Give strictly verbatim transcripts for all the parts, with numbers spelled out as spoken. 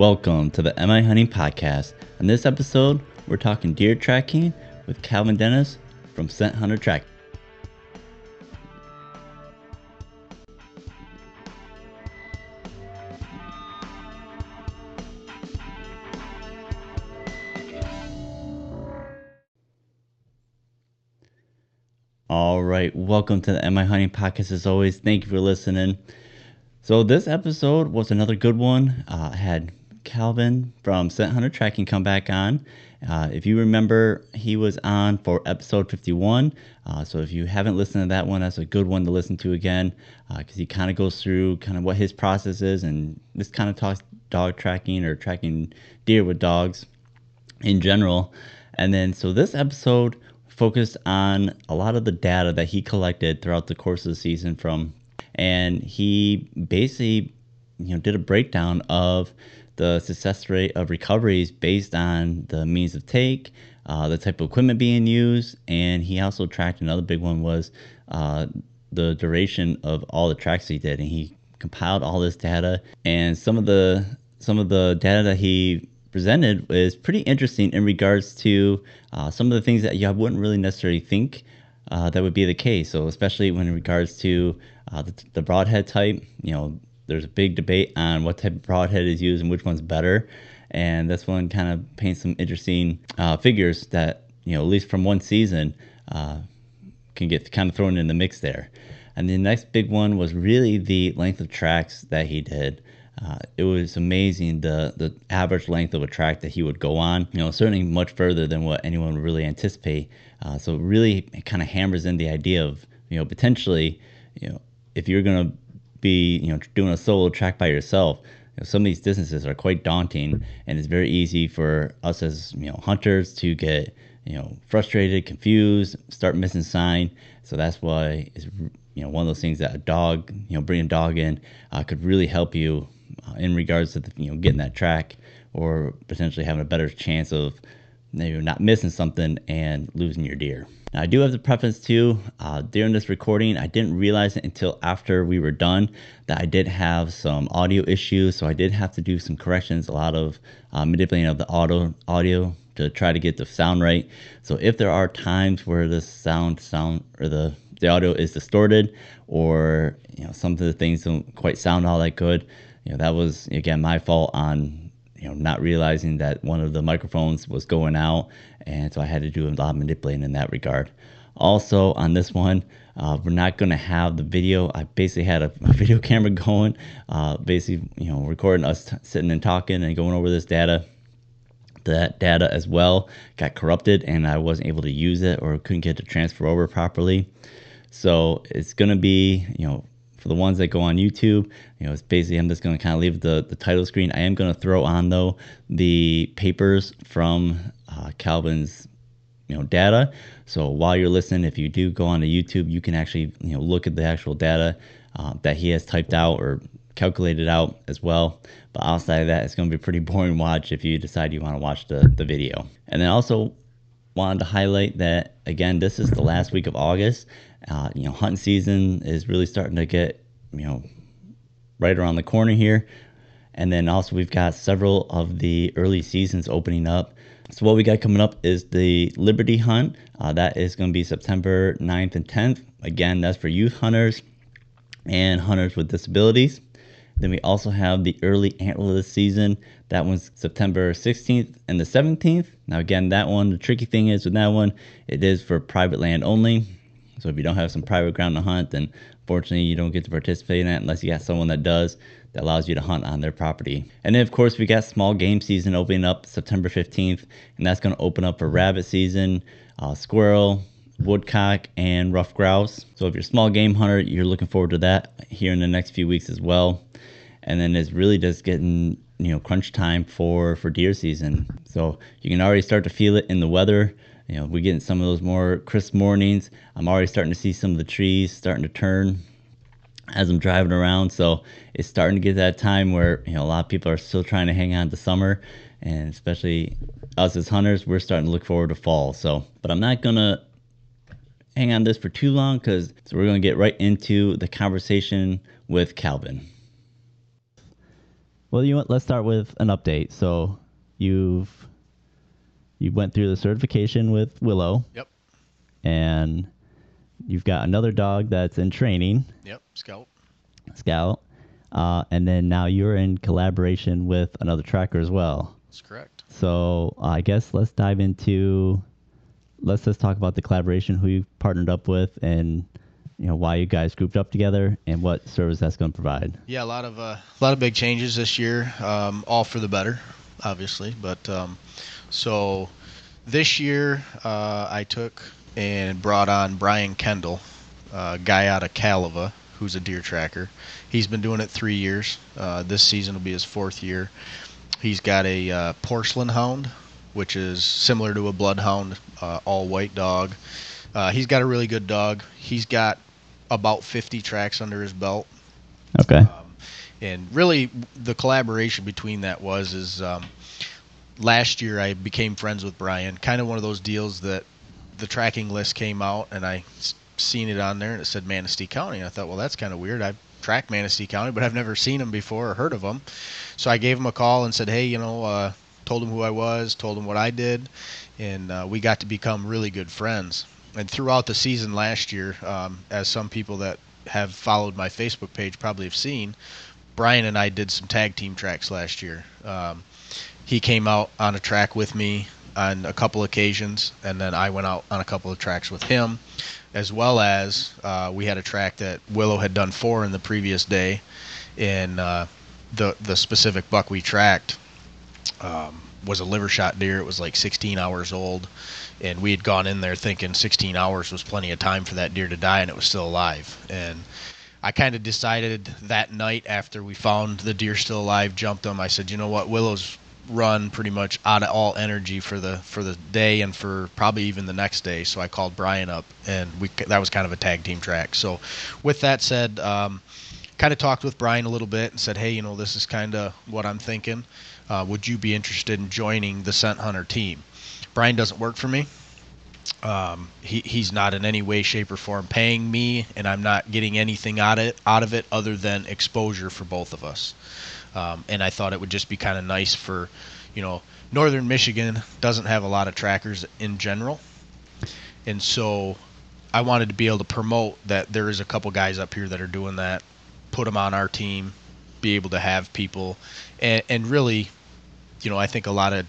Welcome to the M I Hunting Podcast. In this episode, we're talking deer tracking with Calvin Dennis from Scent Hunter Tracking. All right, welcome to the M I Hunting Podcast. As always, thank you for listening. So this episode was another good one. Uh, I had Calvin from Scent Hunter Tracking come back on. Uh, if you remember, he was on for episode fifty-one. Uh, so if you haven't listened to that one, that's a good one to listen to again, because uh, he kind of goes through kind of what his process is, and this kind of talks dog tracking or tracking deer with dogs in general. And then so this episode focused on a lot of the data that he collected throughout the course of the season from. And he basically, you know, did a breakdown of the success rate of recoveries based on the means of take, uh, the type of equipment being used, and he also tracked another big one was uh, the duration of all the tracks he did. And he compiled all this data, and some of the some of the data that he presented was pretty interesting in regards to uh, some of the things that you wouldn't really necessarily think uh, that would be the case. So especially when in regards to Uh, the, the broadhead type, you know, there's a big debate on what type of broadhead is used and which one's better. And this one kind of paints some interesting uh, figures that, you know, at least from one season, uh, can get kind of thrown in the mix there. And the next big one was really the length of tracks that he did. Uh, it was amazing the, the average length of a track that he would go on, you know, certainly much further than what anyone would really anticipate. Uh, so it really kind of hammers in the idea of, you know, potentially, you know, if you're going to be, you know, doing a solo track by yourself, you know, some of these distances are quite daunting, and it's very easy for us as, you know, hunters to get, you know, frustrated, confused, start missing sign. So that's why it's, you know, one of those things that a dog, you know, bringing a dog in uh, could really help you uh, in regards to, the, you know, getting that track or potentially having a better chance of maybe not missing something and losing your deer. Now, I do have the preface too. Uh, during this recording, I didn't realize it until after we were done that I did have some audio issues, so I did have to do some corrections, a lot of uh, manipulating of the auto, audio to try to get the sound right. So if there are times where the sound, sound or the, the audio is distorted, or, you know, some of the things don't quite sound all that good, you know, that was, again, my fault on, you know, not realizing that one of the microphones was going out, and so I had to do a lot of manipulating in that regard. Also, on this one, uh, we're not going to have the video. I basically had a, a video camera going, uh, basically, you know, recording us t- sitting and talking and going over this data. That data as well got corrupted, and I wasn't able to use it or couldn't get it to transfer over properly. So it's going to be, you know, for the ones that go on YouTube, you know, it's basically, I'm just going to kind of leave the, the title screen. I am going to throw on, though, the papers from uh, Calvin's, you know, data. So while you're listening, if you do go on to YouTube, you can actually, you know, look at the actual data uh, that he has typed out or calculated out as well. But outside of that, it's going to be a pretty boring watch if you decide you want to watch the, the video. And then also wanted to highlight that, again, this is the last week of August. Uh, you know, hunting season is really starting to get, you know, right around the corner here. And then also we've got several of the early seasons opening up. So what we got coming up is the Liberty Hunt. Uh, that is going to be September ninth and tenth. Again, that's for youth hunters and hunters with disabilities. Then we also have the early antlerless season. That one's September sixteenth and the seventeenth. Now, again, that one, the tricky thing is with that one, it is for private land only. So if you don't have some private ground to hunt, then fortunately you don't get to participate in that unless you got someone that does, that allows you to hunt on their property. And then, of course, we got small game season opening up September fifteenth, and that's going to open up for rabbit season, uh, squirrel, woodcock, and rough grouse. So if you're a small game hunter, you're looking forward to that here in the next few weeks as well. And then it's really just getting, you know, crunch time for, for deer season. So you can already start to feel it in the weather. You know, we're getting some of those more crisp mornings. I'm already starting to see some of the trees starting to turn as I'm driving around. So it's starting to get that time where, you know, a lot of people are still trying to hang on to summer. And especially us as hunters, we're starting to look forward to fall. So, but I'm not going to hang on this for too long, because so we're going to get right into the conversation with Calvin. Well, you know what, let's start with an update. So you've you went through the certification with Willow. Yep. And you've got another dog that's in training. Yep, Scout. Scout. Uh, and then now you're in collaboration with another tracker as well. That's correct. So uh, I guess let's dive into, let's just talk about the collaboration, who you partnered up with, and you know why you guys grouped up together and what service that's going to provide. Yeah, a lot of uh, a lot of big changes this year, um, all for the better, obviously. But um, so this year uh, I took and brought on Brian Kendall, a guy out of Catahoula, who's a deer tracker. He's been doing it three years. Uh, this season will be his fourth year. He's got a uh, porcelain hound, which is similar to a bloodhound, uh, all white dog. Uh, he's got a really good dog. He's got about fifty tracks under his belt. Okay. Um, and really, the collaboration between that was is um, last year I became friends with Brian. Kind of one of those deals that the tracking list came out, and I seen it on there, and it said Manistee County. And I thought, well, that's kind of weird. I track Manistee County, but I've never seen him before or heard of him. So I gave him a call and said, hey, you know, uh, told him who I was, told him what I did, and uh, we got to become really good friends. And throughout the season last year, um, as some people that have followed my Facebook page probably have seen, Brian and I did some tag team tracks last year. Um, he came out on a track with me on a couple occasions, and then I went out on a couple of tracks with him, as well as uh, we had a track that Willow had done four in the previous day, and uh, the, the specific buck we tracked um, was a liver shot deer. It was like sixteen hours old, and we had gone in there thinking sixteen hours was plenty of time for that deer to die, and it was still alive. And I kind of decided that night after we found the deer still alive, jumped him, I said, you know what, Willow's run pretty much out of all energy for the for the day and for probably even the next day. So I called Brian up, and we that was kind of a tag team track. So with that said, um, kind of talked with Brian a little bit and said, hey, you know, this is kind of what I'm thinking. Uh, would you be interested in joining the Scent Hunter team? Brian doesn't work for me. Um, he, he's not in any way, shape, or form paying me, and I'm not getting anything out of, out of it other than exposure for both of us. Um, and I thought it would just be kind of nice for, you know, northern Michigan doesn't have a lot of trackers in general. And so I wanted to be able to promote that there is a couple guys up here that are doing that, put them on our team, be able to have people. And, and really, you know, I think a lot of,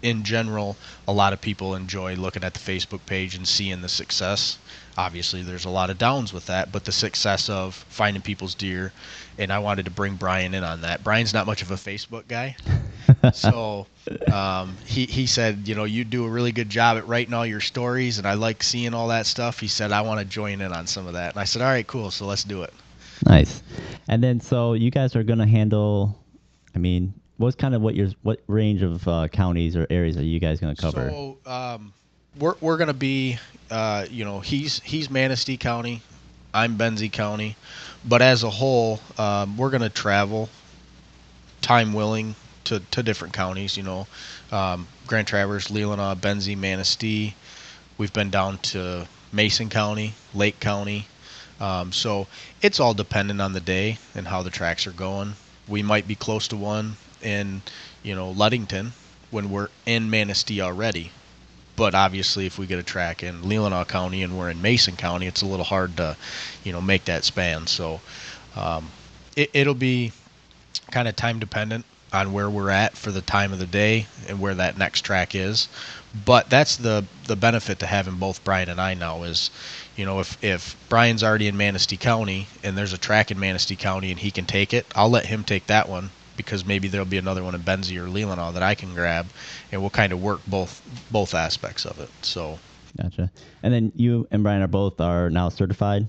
in general, a lot of people enjoy looking at the Facebook page and seeing the success. Obviously, there's a lot of downs with that, but the success of finding people's deer, and I wanted to bring Brian in on that. Brian's not much of a Facebook guy, so um, he, he said, you know, you do a really good job at writing all your stories, and I like seeing all that stuff. He said, I want to join in on some of that, and I said, all right, cool, so let's do it. Nice. And then, so you guys are going to handle, I mean, what's kind of what your what range of uh, counties or areas are you guys going to cover? So um, we're we're going to be, uh, you know, he's he's Manistee County, I'm Benzie County, but as a whole, um, we're going to travel, time willing, to, to different counties. You know, um, Grand Traverse, Leelanau, Benzie, Manistee. We've been down to Mason County, Lake County, um, so it's all dependent on the day and how the tracks are going. We might be close to one in, you know, Ludington when we're in Manistee already. But obviously if we get a track in Leelanau County and we're in Mason County, it's a little hard to, you know, make that span. So um, it, it'll be kind of time dependent on where we're at for the time of the day and where that next track is. But that's the, the benefit to having both Brian and I now is, you know, if, if Brian's already in Manistee County and there's a track in Manistee County and he can take it, I'll let him take that one, because maybe there'll be another one in Benzie or Leelanau that I can grab, and we'll kind of work both both aspects of it. So gotcha. And then you and Brian are both are now certified?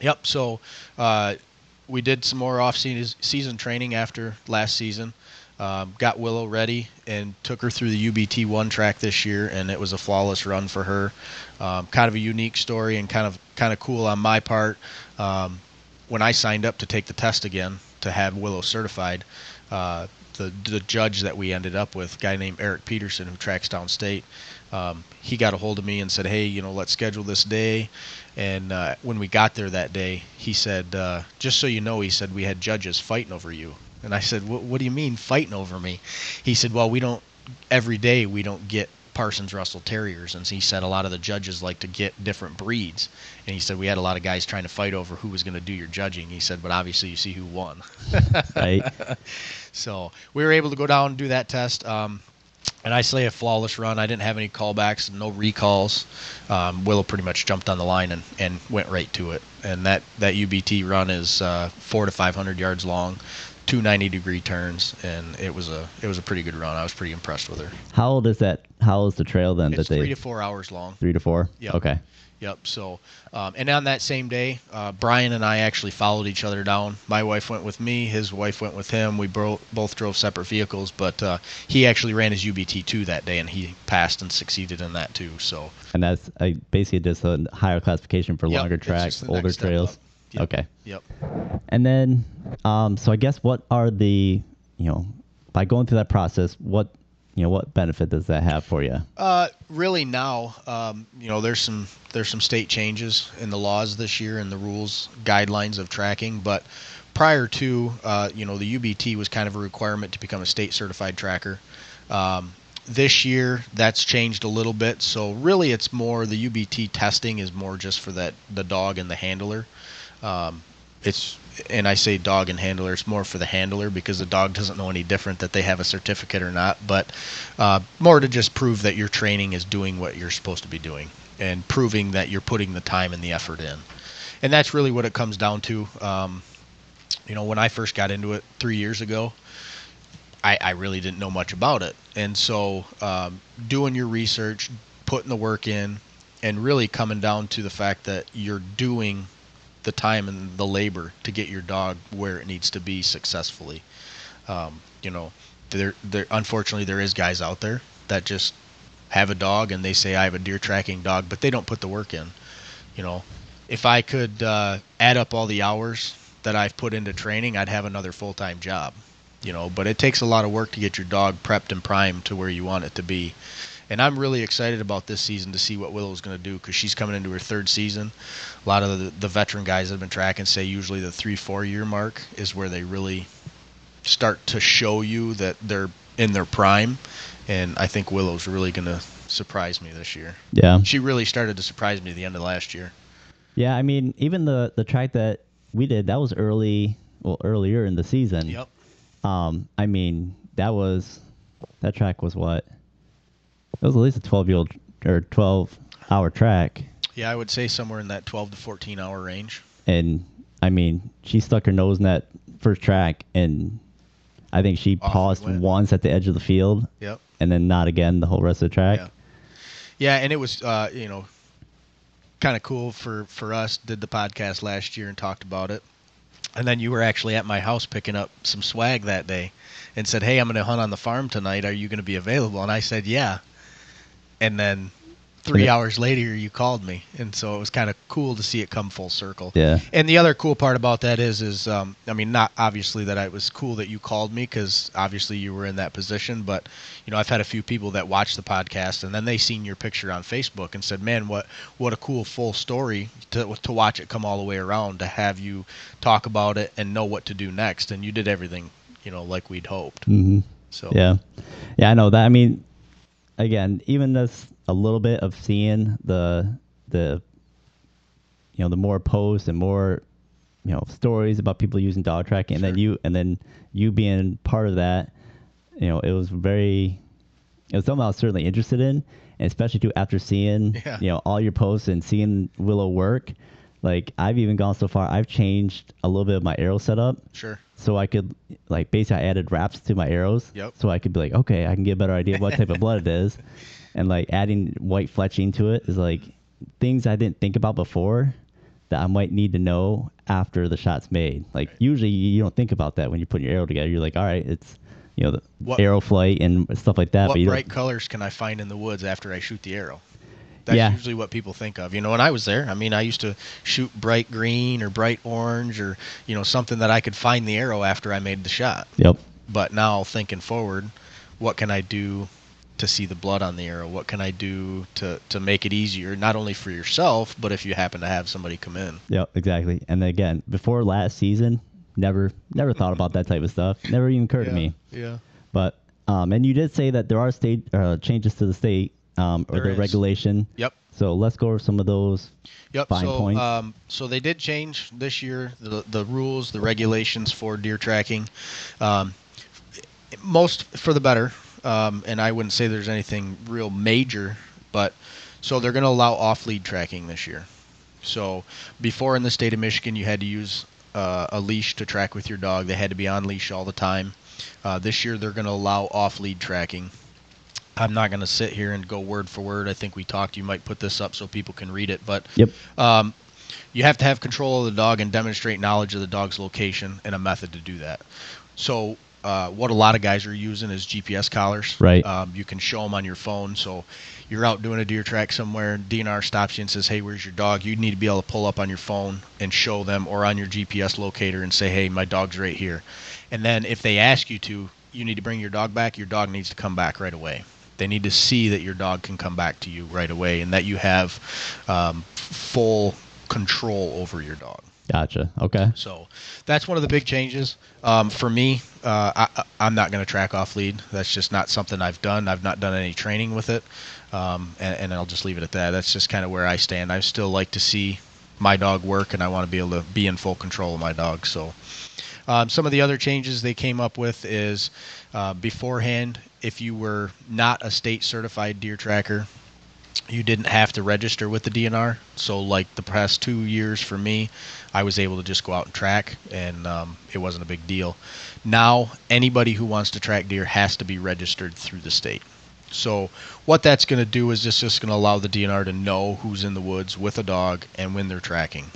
Yep. So uh, we did some more off-season training after last season, um, got Willow ready, and took her through the U B T one track this year, and it was a flawless run for her. Um, kind of a unique story and kind of, kind of cool on my part. Um, when I signed up to take the test again to have Willow certified, Uh, the the judge that we ended up with, a guy named Eric Peterson who tracks downstate, um, he got a hold of me and said, hey, you know, let's schedule this day. And uh, when we got there that day, he said, uh, just so you know, he said, we had judges fighting over you. And I said, what, what do you mean fighting over me? He said, well, we don't, every day we don't get Parsons Russell Terriers. And he said a lot of the judges like to get different breeds. And he said, we had a lot of guys trying to fight over who was going to do your judging. He said, but obviously you see who won. Right. So we were able to go down and do that test. Um, and I say a flawless run. I didn't have any callbacks, no recalls. Um, Willow pretty much jumped on the line and, and went right to it. And that, that U B T run is uh, four to five hundred yards long, two ninety degree turns, and it was a it was a pretty good run. I was pretty impressed with her. How old is that? How old is the trail then? It's that three they, to four hours long. Three to four? Yep. Okay. Yep. So, um, and on that same day, uh, Brian and I actually followed each other down. My wife went with me. His wife went with him. We bro- both drove separate vehicles, but uh, he actually ran his U B T two that day, and he passed and succeeded in that too. So. And that's uh, basically just a higher classification for yep, longer tracks, older trails. Yep. Okay. Yep. And then, um, so I guess what are the, you know, by going through that process, what, you know, what benefit does that have for you? Uh, really now, um, you know, there's some, there's some state changes in the laws this year and the rules, guidelines of tracking, but prior to, uh, you know, the U B T was kind of a requirement to become a state certified tracker. Um, This year, that's changed a little bit. So really, it's more the U B T testing is more just for that the dog and the handler. Um, it's and I say dog and handler. It's more for the handler because the dog doesn't know any different that they have a certificate or not. But uh, more to just prove that your training is doing what you're supposed to be doing and proving that you're putting the time and the effort in. And that's really what it comes down to. Um, you know, when I first got into it three years ago, I, I really didn't know much about it. And so um, doing your research, putting the work in, and really coming down to the fact that you're doing the time and the labor to get your dog where it needs to be successfully. Um, you know, there, there, unfortunately, there is guys out there that just have a dog and they say, I have a deer tracking dog, but they don't put the work in. You know, if I could uh, add up all the hours that I've put into training, I'd have another full-time job. You know, but it takes a lot of work to get your dog prepped and primed to where you want it to be. And I'm really excited about this season to see what Willow's going to do because she's coming into her third season. A lot of the, the veteran guys that have been tracking say usually the three, four year mark is where they really start to show you that they're in their prime. And I think Willow's really going to surprise me this year. Yeah. She really started to surprise me at the end of last year. Yeah. I mean, even the, the track that we did, that was early, well, earlier in the season. Yep. Um, I mean, that was, that track was what? It was at least a twelve-year-old or twelve-hour track. Yeah, I would say somewhere in that twelve to fourteen-hour range. And, I mean, she stuck her nose in that first track, and I think she Off paused once at the edge of the field. Yep. And then not again the whole rest of the track. Yeah, yeah and it was, uh, you know, kind of cool for, for us. Did the podcast last year and talked about it. And then you were actually at my house picking up some swag that day and said, hey, I'm going to hunt on the farm tonight. Are you going to be available? And I said, yeah. And then three yeah. hours later, you called me. And so it was kind of cool to see it come full circle. Yeah. And the other cool part about that is, is um, I mean, not obviously that it was cool that you called me because obviously you were in that position. But, you know, I've had a few people that watch the podcast and then they seen your picture on Facebook and said, man, what, what a cool full story to, to watch it come all the way around, to have you talk about it and know what to do next. And you did everything, you know, like we'd hoped. Mm-hmm. So, yeah. Yeah, I know that. I mean, again, even this a little bit of seeing the the you know the more posts and more you know stories about people using dog tracking, sure. and then you and then you being part of that, you know, it was very it was something I was certainly interested in, and especially too after seeing yeah. you know all your posts and seeing Willow work. Like I've even gone so far, I've changed a little bit of my arrow setup. Sure. So I could, like, basically I added wraps to my arrows. Yep. So I could be like, okay, I can get a better idea of what type of blood it is. And, like, adding white fletching to it is, like, things I didn't think about before that I might need to know after the shot's made. Like, right. Usually you don't think about that when you put your arrow together. You're like, all right, it's, you know, the what, arrow flight and stuff like that. What but you bright don't... colors can I find in the woods after I shoot the arrow? That's yeah. usually what people think of, you know, when I was there, I mean, I used to shoot bright green or bright orange or, you know, something that I could find the arrow after I made the shot. Yep. But now thinking forward, what can I do to see the blood on the arrow? What can I do to, to make it easier, not only for yourself, but if you happen to have somebody come in? Yep, exactly. And again, before last season, Never, never thought about that type of stuff. Never even occurred yeah, to me. Yeah. But um, and you did say that there are state uh, changes to the state um, or there the is. regulation. Yep. So let's go over some of those yep. fine so, points. Um, so they did change this year the the rules, the regulations for deer tracking, um, most for the better. Um, and I wouldn't say there's anything real major, but so they're going to allow off-lead tracking this year. So before in the state of Michigan, you had to use uh, a leash to track with your dog. They had to be on leash all the time. Uh, this year, they're going to allow off-lead tracking. I'm not going to sit here and go word for word. I think we talked. You might put this up so people can read it. But yep. um, you have to have control of the dog and demonstrate knowledge of the dog's location and a method to do that. So Uh, what a lot of guys are using is G P S collars. Right. Um, you can show them on your phone. So you're out doing a deer track somewhere. D N R stops you and says, hey, where's your dog? You need to be able to pull up on your phone and show them, or on your G P S locator and say, hey, my dog's right here. And then if they ask you to, you need to bring your dog back. Your dog needs to come back right away. They need to see that your dog can come back to you right away and that you have um, full control over your dog. Gotcha. Okay. So that's one of the big changes. Um, for me, uh, I, I'm not going to track off lead. That's just not something I've done. I've not done any training with it. Um, and, and I'll just leave it at that. That's just kind of where I stand. I still like to see my dog work, and I want to be able to be in full control of my dog. So um, some of the other changes they came up with is uh, beforehand, if you were not a state certified deer tracker, you didn't have to register with the D N R. So like the past two years for me, I was able to just go out and track, and um, it wasn't a big deal. Now anybody who wants to track deer has to be registered through the state. So what that's going to do is it's just going to allow the D N R to know who's in the woods with a dog and when they're tracking.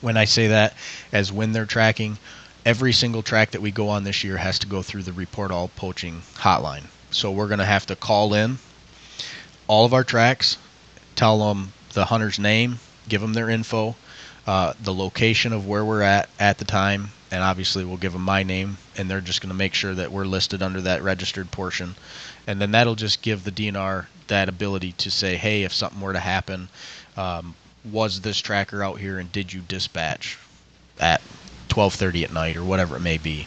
When I say that as when they're tracking, every single track that we go on this year has to go through the Report All Poaching hotline. So we're going to have to call in all of our tracks, tell them the hunter's name, give them their info, uh, the location of where we're at at the time, and obviously we'll give them my name, and they're just going to make sure that we're listed under that registered portion. And then that'll just give the D N R that ability to say, hey, if something were to happen, um, was this tracker out here and did you dispatch at twelve thirty at night or whatever it may be?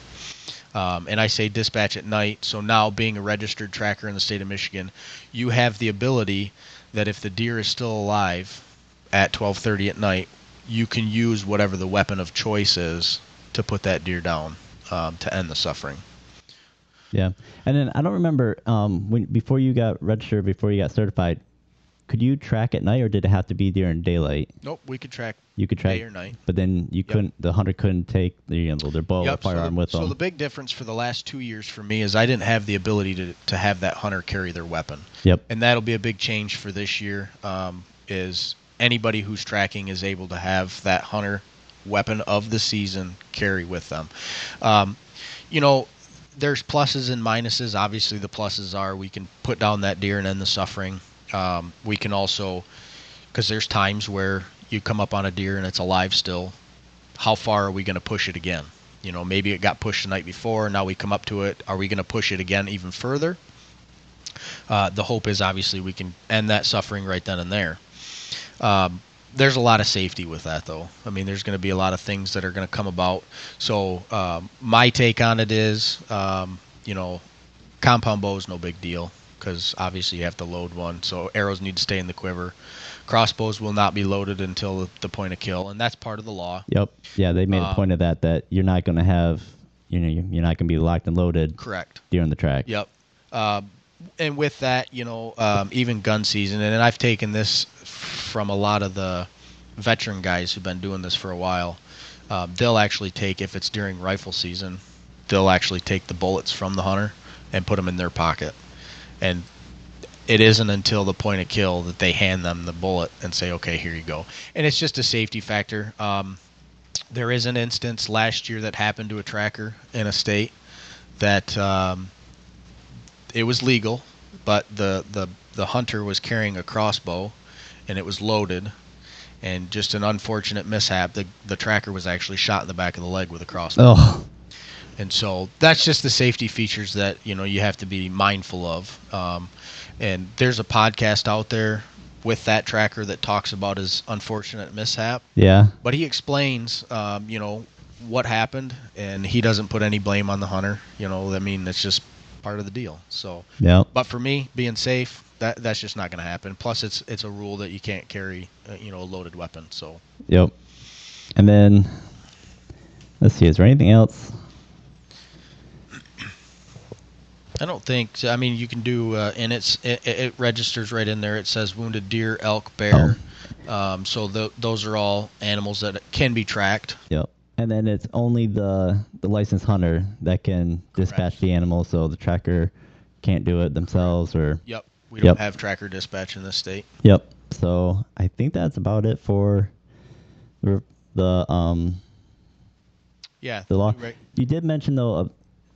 Um, and I say dispatch at night. So now being a registered tracker in the state of Michigan, you have the ability that if the deer is still alive at twelve thirty at night, you can use whatever the weapon of choice is to put that deer down um, to end the suffering. Yeah. And then I don't remember um, when before you got registered, before you got certified, could you track at night or did it have to be during daylight? Nope, we could track. You could track day or night. But then you yep. couldn't. The hunter couldn't take the their bow yep, or firearm so the, with so them. So the big difference for the last two years for me is I didn't have the ability to to have that hunter carry their weapon. Yep. And that'll be a big change for this year. Um, is anybody who's tracking is able to have that hunter weapon of the season carry with them. Um, you know. There's pluses and minuses. Obviously, the pluses are we can put down that deer and end the suffering. Um, we can also, because there's times where you come up on a deer and it's alive still. How far are we going to push it again? You know, maybe it got pushed the night before. Now we come up to it. Are we going to push it again even further? Uh, the hope is obviously we can end that suffering right then and there. Um, there's a lot of safety with that, though. I mean, there's going to be a lot of things that are going to come about. So um, my take on it is, um, you know, compound bow is no big deal, because obviously you have to load one, so arrows need to stay in the quiver. Crossbows will not be loaded until the point of kill, and that's part of the law. Yep. Yeah, they made um, a point of that, that you're not going to have, you know, you're not going to be locked and loaded. Correct. During the track. Yep. Uh, and with that, you know, um, even gun season, and I've taken this from a lot of the veteran guys who've been doing this for a while, um, they'll actually take, if it's during rifle season, they'll actually take the bullets from the hunter and put them in their pocket. And it isn't until the point of kill that they hand them the bullet and say, okay, here you go. And it's just a safety factor. Um, there is an instance last year that happened to a tracker in a state that um, it was legal, but the, the, the hunter was carrying a crossbow and it was loaded. And just an unfortunate mishap, the, the tracker was actually shot in the back of the leg with a crossbow. Oh. And so that's just the safety features that, you know, you have to be mindful of. Um, and there's a podcast out there with that tracker that talks about his unfortunate mishap. Yeah. But he explains, um, you know, what happened, and he doesn't put any blame on the hunter. You know, I mean, that's just part of the deal. So, yeah. But for me, being safe, that that's just not going to happen. Plus, it's it's a rule that you can't carry, uh, you know, a loaded weapon. So. Yep. And then, let's see, is there anything else? I don't think so. I mean, you can do, uh, and it's it, it registers right in there. It says wounded deer, elk, bear. Oh. Um, so the, those are all animals that can be tracked. Yep. And then it's only the, the licensed hunter that can dispatch Correct. the animal, so the tracker can't do it themselves. Or Yep. We don't yep. have tracker dispatch in this state. Yep. So I think that's about it for the, the um. Yeah. The law. Right. You did mention, though, uh,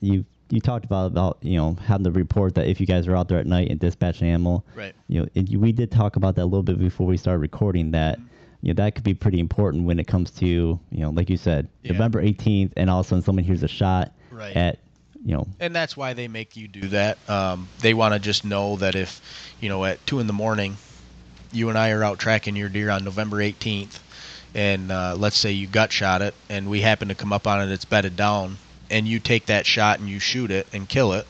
you you talked about, about, you know, having the report that if you guys are out there at night and dispatching an animal. Right. You know, and you, we did talk about that a little bit before we started recording that, mm-hmm. you know, that could be pretty important when it comes to, you know, like you said, yeah. November eighteenth, and all of a sudden someone hears a shot right. at, you know. And that's why they make you do that. Um, they want to just know that if, you know, at two in the morning, you and I are out tracking your deer on November eighteenth, and uh, let's say you gut shot it, and we happen to come up on it, it's bedded down, and you take that shot and you shoot it and kill it,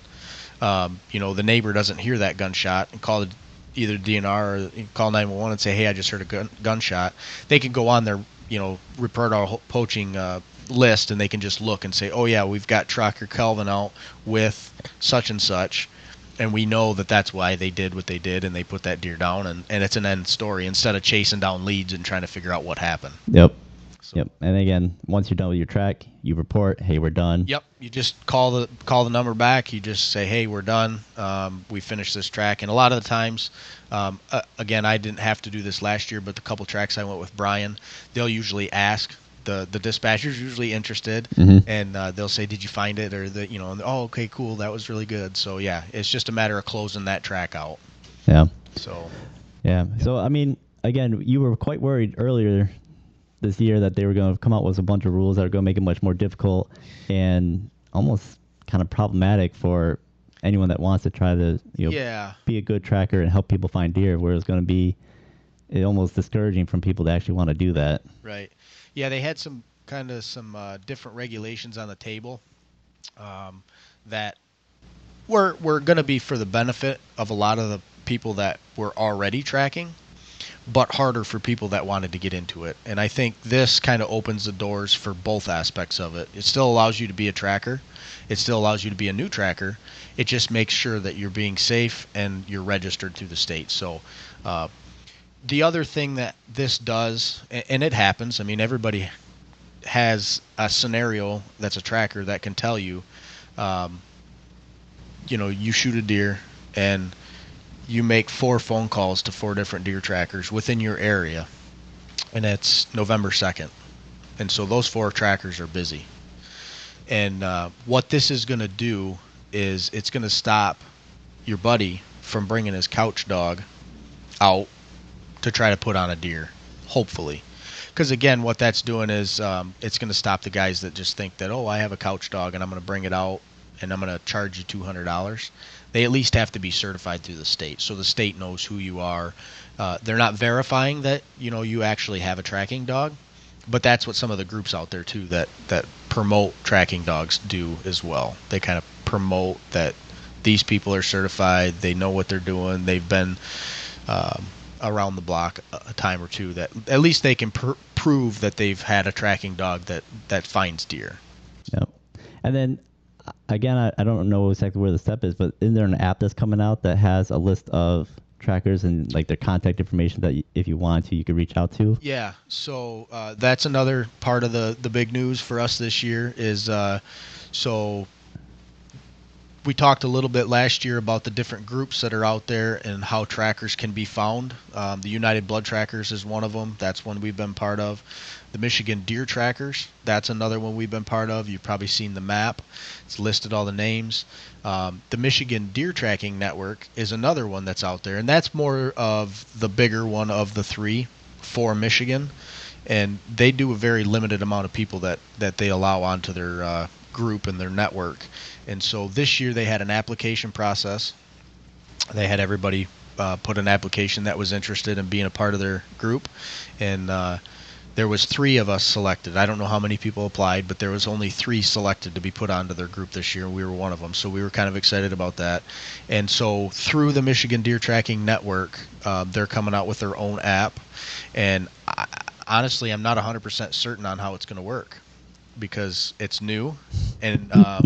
um, you know, the neighbor doesn't hear that gunshot and call it either D N R or call nine one one and say, hey, I just heard a gun, gunshot. They can go on their, you know, report our poaching uh, list, and they can just look and say, oh, yeah, we've got Tracker Calvin out with such and such. And we know that that's why they did what they did, and they put that deer down, and, and it's an end story instead of chasing down leads and trying to figure out what happened. Yep. So. Yep. And again, once you're done with your track, you report, hey, we're done. Yep. You just call the call the number back. You just say, hey, we're done. Um, we finished this track. And a lot of the times, um, uh, again, I didn't have to do this last year, but the couple tracks I went with Brian, they'll usually ask. The, the dispatcher's usually interested, mm-hmm. and uh, they'll say, did you find it? Or, the you know, and, oh, okay, cool, that was really good. So, yeah, it's just a matter of closing that track out. Yeah. So. Yeah. yeah. So, I mean, again, you were quite worried earlier this year that they were going to come out with a bunch of rules that are going to make it much more difficult and almost kind of problematic for anyone that wants to try to, you know, yeah. be a good tracker and help people find deer, where it's going to be almost discouraging from people to actually want to do that. Right. Yeah, they had some kind of some uh, different regulations on the table um, that were were going to be for the benefit of a lot of the people that were already tracking, but harder for people that wanted to get into it. And I think this kind of opens the doors for both aspects of it. It still allows you to be a tracker. It still allows you to be a new tracker. It just makes sure that you're being safe and you're registered through the state. So. Uh, The other thing that this does, and it happens, I mean, everybody has a scenario that's a tracker that can tell you, um, you know, you shoot a deer and you make four phone calls to four different deer trackers within your area, and it's November second. And so those four trackers are busy. And uh, what this is going to do is it's going to stop your buddy from bringing his couch dog out to try to put on a deer, hopefully. Because, again, what that's doing is um, it's going to stop the guys that just think that, oh, I have a couch dog and I'm going to bring it out and I'm going to charge you two hundred dollars. They at least have to be certified through the state, so the state knows who you are. Uh, they're not verifying that, you know, you actually have a tracking dog, but that's what some of the groups out there, too, that, that promote tracking dogs do as well. They kind of promote that these people are certified, they know what they're doing, they've been... Um, around the block a time or two, that at least they can pr- prove that they've had a tracking dog that, that finds deer. Yep. And then, again, I, I don't know exactly where the step is, but is there an app that's coming out that has a list of trackers and like their contact information that you, if you want to, you could reach out to? Yeah. So uh, that's another part of the, the big news for us this year is uh, so... We talked a little bit last year about the different groups that are out there and how trackers can be found. Um, the United Blood Trackers is one of them. That's one we've been part of. The Michigan Deer Trackers, that's another one we've been part of. You've probably seen the map. It's listed all the names. Um, the Michigan Deer Tracking Network is another one that's out there, and that's more of the bigger one of the three for Michigan. And they do a very limited amount of people that, that they allow onto their uh, group and their network. And so this year they had an application process. They had everybody uh, put an application that was interested in being a part of their group. And uh, there was three of us selected. I don't know how many people applied, but there was only three selected to be put onto their group this year. We were one of them, so we were kind of excited about that. And so through the Michigan Deer Tracking Network, uh, they're coming out with their own app. And I, honestly, I'm not one hundred percent certain on how it's going to work because it's new. And uh,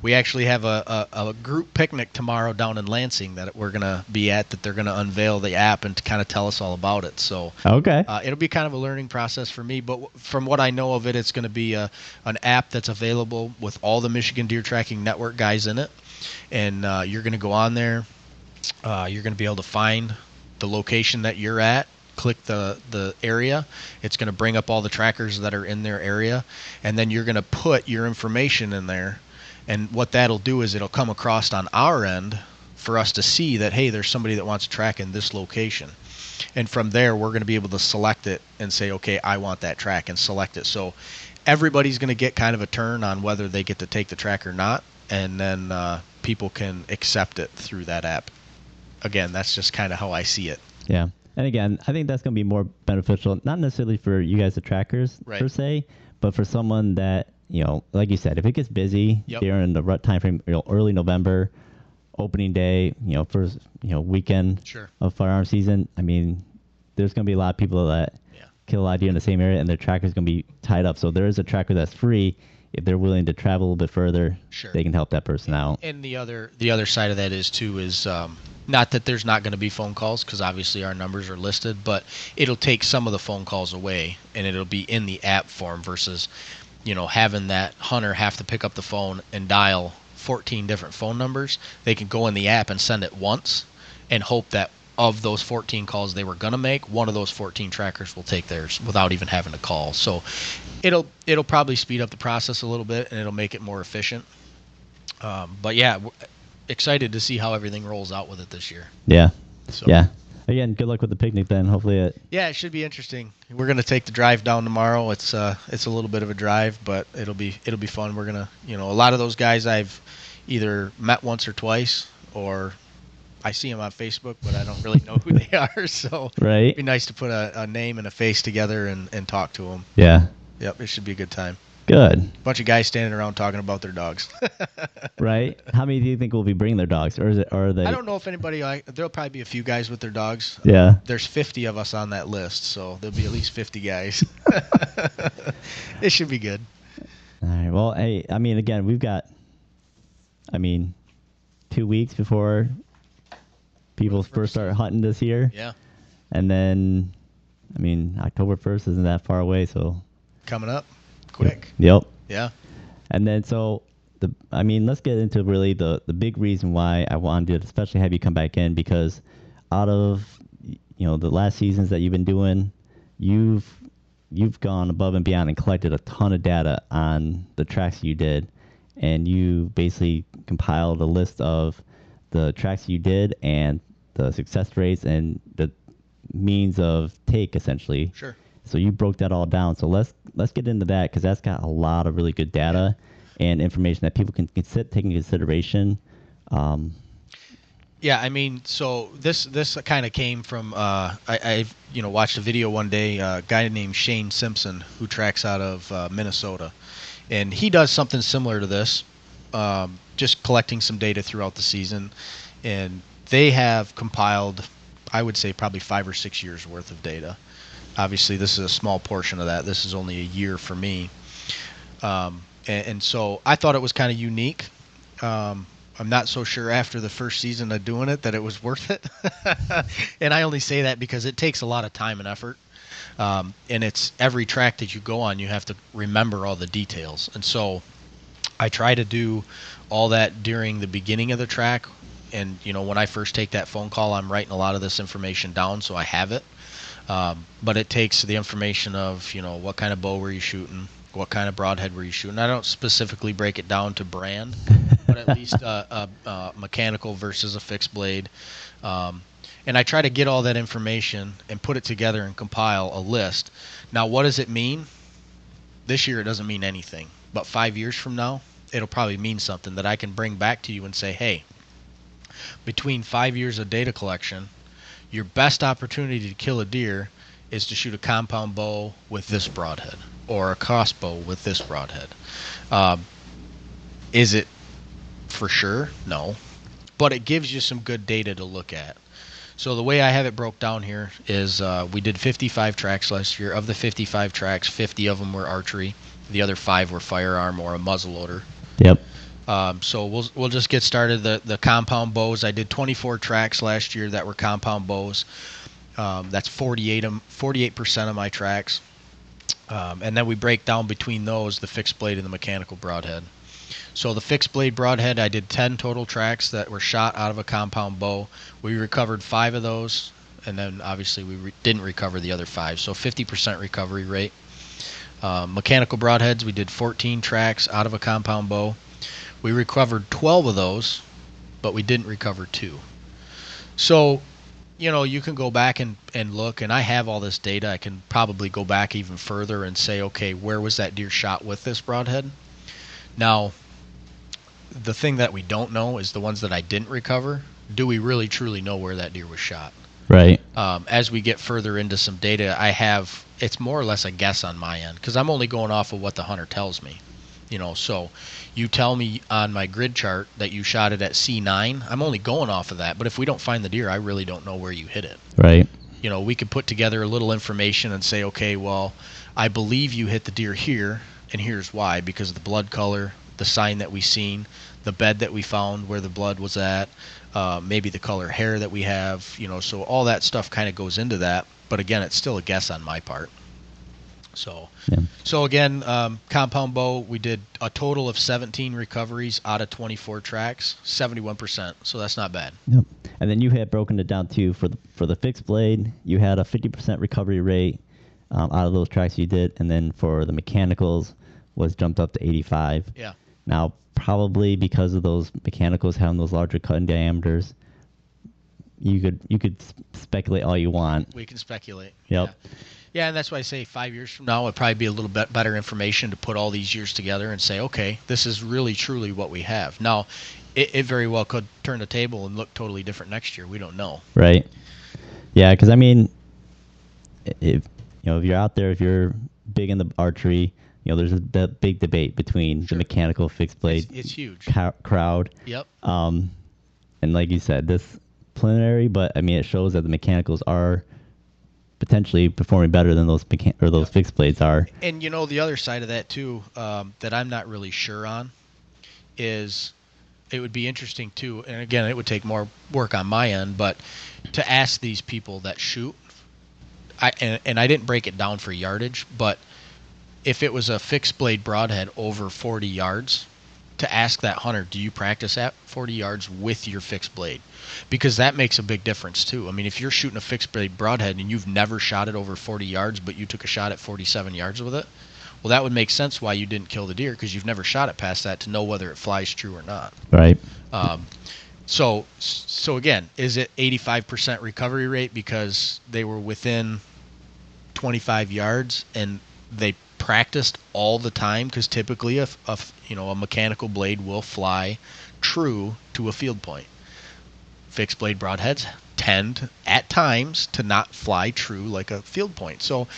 we actually have a, a, a group picnic tomorrow down in Lansing that we're going to be at, that they're going to unveil the app and to kind of tell us all about it. So okay, uh, it'll be kind of a learning process for me. But w- from what I know of it, it's going to be a, an app that's available with all the Michigan Deer Tracking Network guys in it. And uh, you're going to go on there. Uh, you're going to be able to find the location that you're at. Click the, the area. It's going to bring up all the trackers that are in their area, and then you're going to put your information in there. And what that'll do is it'll come across on our end for us to see that, hey, there's somebody that wants to track in this location. And from there, we're going to be able to select it and say, okay, I want that track, and select it. So everybody's going to get kind of a turn on whether they get to take the track or not, and then uh, people can accept it through that app. Again, that's just kind of how I see it. Yeah. And again, I think that's going to be more beneficial, not necessarily for you guys, the trackers, right, per se, but for someone that, you know, like you said, if it gets busy, yep, here in the rut time frame, you know, early November, opening day, you know, first, you know, weekend, sure, of firearm season. I mean, there's going to be a lot of people that, yeah, kill a lot of deer in the same area, and their tracker is going to be tied up. So there is a tracker that's free. If they're willing to travel a little bit further, sure, they can help that person out. And the other the other side of that is too is um, not that there's not going to be phone calls, because obviously our numbers are listed, but it'll take some of the phone calls away, and it'll be in the app form versus, you know, having that hunter have to pick up the phone and dial fourteen different phone numbers. They can go in the app and send it once and hope that of those fourteen calls they were going to make, one of those fourteen trackers will take theirs without even having to call. So it'll it'll probably speed up the process a little bit, and it'll make it more efficient. Um, but, yeah, we're excited to see how everything rolls out with it this year. Yeah. So. Yeah. Again, good luck with the picnic then. Hopefully it... Yeah, it should be interesting. We're going to take the drive down tomorrow. It's uh, it's a little bit of a drive, but it'll be it'll be fun. We're going to, you know, a lot of those guys I've either met once or twice, or I see them on Facebook, but I don't really know who they are. So right, it'd be nice to put a, a name and a face together and, and talk to them. Yeah. Yep. It should be a good time. Good. Bunch of guys standing around talking about their dogs. Right. How many do you think will be bringing their dogs, or is it, or are they? I don't know if anybody. I, there'll probably be a few guys with their dogs. Yeah. Um, there's fifty of us on that list, so there'll be at least fifty guys. It should be good. All right. Well, hey, I mean, again, we've got, I mean, two weeks before people first start hunting this year. Yeah. And then, I mean, October first isn't that far away, so. Coming up quick. Yep. Yeah. And then, so, the I mean, let's get into really the, the big reason why I wanted to especially have you come back in, because out of, you know, the last seasons that you've been doing, you've you've gone above and beyond and collected a ton of data on the tracks you did. And you basically compiled a list of the tracks you did and the success rates and the means of take, essentially. Sure. So you broke that all down. So let's let's get into that, because that's got a lot of really good data and information that people can, can sit, take into consideration. Um, yeah, I mean, so this this kind of came from uh, I I've, you know watched a video one day, a guy named Shane Simpson who tracks out of uh, Minnesota, and he does something similar to this, um, just collecting some data throughout the season, and they have compiled, I would say, probably five or six years worth of data. Obviously, this is a small portion of that. This is only a year for me. Um, and, and so I thought it was kind of unique. Um, I'm not so sure after the first season of doing it that it was worth it. And I only say that because it takes a lot of time and effort. Um, and it's every track that you go on, you have to remember all the details. And so I try to do all that during the beginning of the track. And, you know, when I first take that phone call, I'm writing a lot of this information down, so I have it. Um, but it takes the information of, you know, what kind of bow were you shooting? What kind of broadhead were you shooting? I don't specifically break it down to brand, but at least uh, a, a mechanical versus a fixed blade. Um, and I try to get all that information and put it together and compile a list. Now, what does it mean? This year it doesn't mean anything, but five years from now, it'll probably mean something that I can bring back to you and say, hey, between five years of data collection, your best opportunity to kill a deer is to shoot a compound bow with this broadhead or a crossbow with this broadhead. Um, is it for sure? No. But it gives you some good data to look at. So the way I have it broke down here is uh, we did fifty-five tracks last year. Of the fifty-five tracks, fifty of them were archery. The other five were firearm or a muzzleloader. Yep. Um, so we'll we'll just get started. The the compound bows. I did twenty-four tracks last year that were compound bows. Um, that's forty-eight percent of my tracks. Um, and then we break down between those the fixed blade and the mechanical broadhead. So the fixed blade broadhead, I did ten total tracks that were shot out of a compound bow. We recovered five of those, and then obviously we re- didn't recover the other five. So fifty percent recovery rate. Uh, mechanical broadheads, we did fourteen tracks out of a compound bow. We recovered twelve of those, but we didn't recover two. So, you know, you can go back and, and look, and I have all this data. I can probably go back even further and say, okay, where was that deer shot with this broadhead? Now, the thing that we don't know is the ones that I didn't recover. Do we really truly know where that deer was shot? Right. Um, as we get further into some data, I have, it's more or less a guess on my end because I'm only going off of what the hunter tells me. You know, so you tell me on my grid chart that you shot it at C nine. I'm only going off of that, but if we don't find the deer, I really don't know where you hit it. Right. You know, we could put together a little information and say, okay, well, I believe you hit the deer here, and here's why, because of the blood color, the sign that we seen, the bed that we found where the blood was at, uh, maybe the color hair that we have, you know, so all that stuff kind of goes into that. But again, it's still a guess on my part. So, yeah. so again, um, compound bow, we did a total of seventeen recoveries out of twenty-four tracks, seventy-one percent. So that's not bad. Yep. And then you had broken it down too for the, for the fixed blade. You had a fifty percent recovery rate um, out of those tracks you did. And then for the mechanicals was jumped up to eighty-five. Yeah. Now, probably because of those mechanicals having those larger cutting diameters, you could, you could speculate all you want. We can speculate. Yep. Yeah. Yeah, and that's why I say five years from now, it'd probably be a little bit better information to put all these years together and say, okay, this is really truly what we have. Now, it, it very well could turn the table and look totally different next year. We don't know. Right. Yeah, because I mean, if you know, if you're out there, if you're big in the archery, you know, there's a the big debate between sure. the mechanical fixed blade. It's, it's huge. Co- crowd. Yep. Um, and like you said, this preliminary, but I mean, it shows that the mechanicals are potentially performing better than those mecha- or those fixed blades are. And, you know, the other side of that, too, um, that I'm not really sure on is it would be interesting, too, and again, it would take more work on my end, but to ask these people that shoot, I and, and I didn't break it down for yardage, but if it was a fixed blade broadhead over forty yards, to ask that hunter, do you practice at forty yards with your fixed blade? Because that makes a big difference, too. I mean, if you're shooting a fixed blade broadhead and you've never shot it over forty yards, but you took a shot at forty-seven yards with it, well, that would make sense why you didn't kill the deer because you've never shot it past that to know whether it flies true or not. Right. Um, so, so again, is it eighty-five percent recovery rate because they were within twenty-five yards and they practiced all the time? Because typically a, a, you know, a mechanical blade will fly true to a field point. Fixed blade broadheads tend at times to not fly true like a field point. So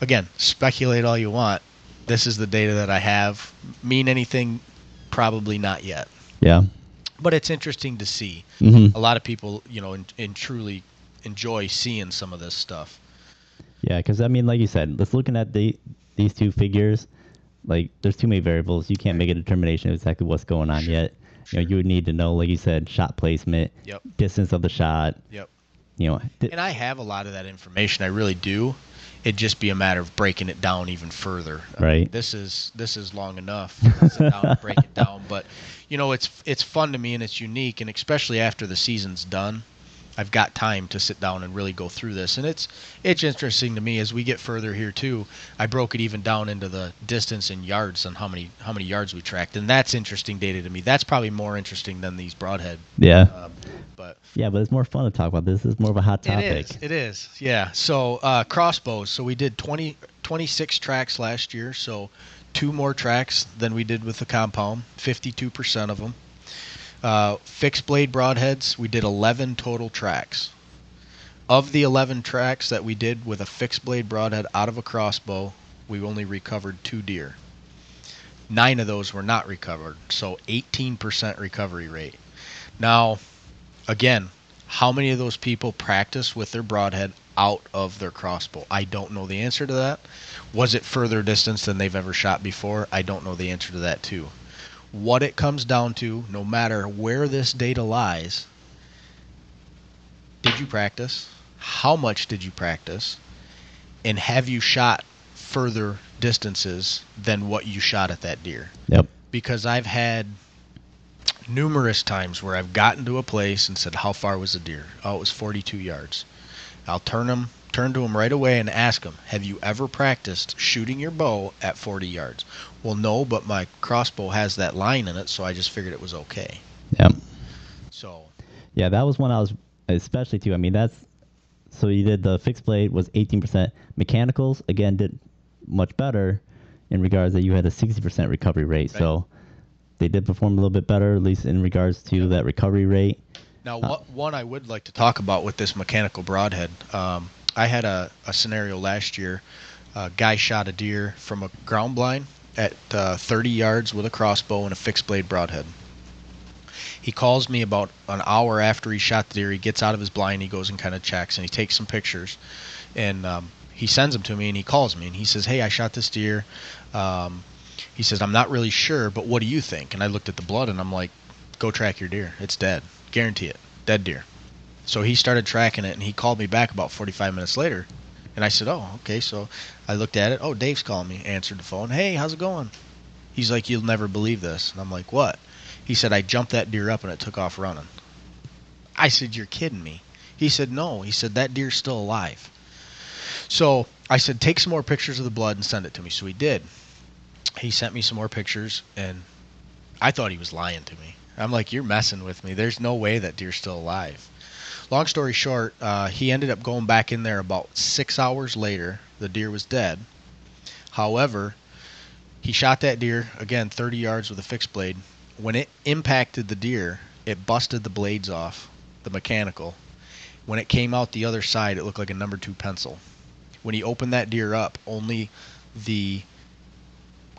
again, speculate all you want. This is the data that I have. Mean anything? Probably not yet. Yeah. But it's interesting to see. Mm-hmm. A lot of people, you know, and, and truly enjoy seeing some of this stuff. Yeah, because I mean, like you said, just looking at the these two figures, like there's too many variables. You can't make a determination of exactly what's going on sure. yet. Sure. You know, you would need to know, like you said, shot placement, yep. distance of the shot. Yep. You know, th- and I have a lot of that information. I really do. It'd just be a matter of breaking it down even further. Right. I mean, this is this is long enough. Let's sit down and break it down. But you know, it's it's fun to me and it's unique, and especially after the season's done. I've got time to sit down and really go through this. And it's it's interesting to me as we get further here too. I broke it even down into the distance in yards on how many how many yards we tracked. And that's interesting data to me. That's probably more interesting than these broadhead. Yeah. Um, but Yeah, but it's more fun to talk about. This is more of a hot topic. It is. It is. Yeah. So uh, crossbows. So we did twenty, twenty-six tracks last year. So two more tracks than we did with the compound, fifty-two percent of them. Uh, fixed blade broadheads, we did eleven total tracks. Of the eleven tracks that we did with a fixed blade broadhead out of a crossbow, we only recovered two deer. Nine of those were not recovered, so eighteen percent recovery rate. Now, again, how many of those people practice with their broadhead out of their crossbow? I don't know the answer to that. Was it further distance than they've ever shot before? I don't know the answer to that too. What it comes down to, no matter where this data lies, did you practice? How much did you practice? And have you shot further distances than what you shot at that deer? Yep. Because I've had numerous times where I've gotten to a place and said, how far was the deer? Oh, it was forty-two yards. I'll turn them, turn to them right away and ask them, have you ever practiced shooting your bow at forty yards? Well, no, but my crossbow has that line in it, so I just figured it was okay. Yep. So. Yeah, that was when I was... Especially too, I mean, that's, so you did the fixed blade was eighteen percent. Mechanicals, again, did much better in regards that you had a sixty percent recovery rate. Right. So they did perform a little bit better, at least in regards to yeah. that recovery rate. Now, uh, what, one I would like to talk about with this mechanical broadhead, um, I had a, a scenario last year. A guy shot a deer from a ground blind at uh, thirty yards with a crossbow and a fixed blade broadhead. He calls me about an hour after he shot the deer. He gets out of his blind. He goes and kind of checks, and he takes some pictures. And um, he sends them to me, and he calls me. And he says, hey, I shot this deer. Um, he says, I'm not really sure, but what do you think? And I looked at the blood, and I'm like, go track your deer. It's dead. Guarantee it. Dead deer. So he started tracking it, and he called me back about forty-five minutes later. And I said, oh, okay. So I looked at it. Oh, Dave's calling me. Answered the phone. Hey, how's it going? He's like, you'll never believe this. And I'm like, what? He said, I jumped that deer up and it took off running. I said, you're kidding me. He said, no. He said, that deer's still alive. So I said, take some more pictures of the blood and send it to me. So he did. He sent me some more pictures, and I thought he was lying to me. I'm like, you're messing with me. There's no way that deer's still alive. Long story short, uh, he ended up going back in there about six hours later. The deer was dead. However, he shot that deer, again, thirty yards with a fixed blade. When it impacted the deer, it busted the blades off, the mechanical. When it came out the other side, it looked like a number two pencil. When he opened that deer up, only the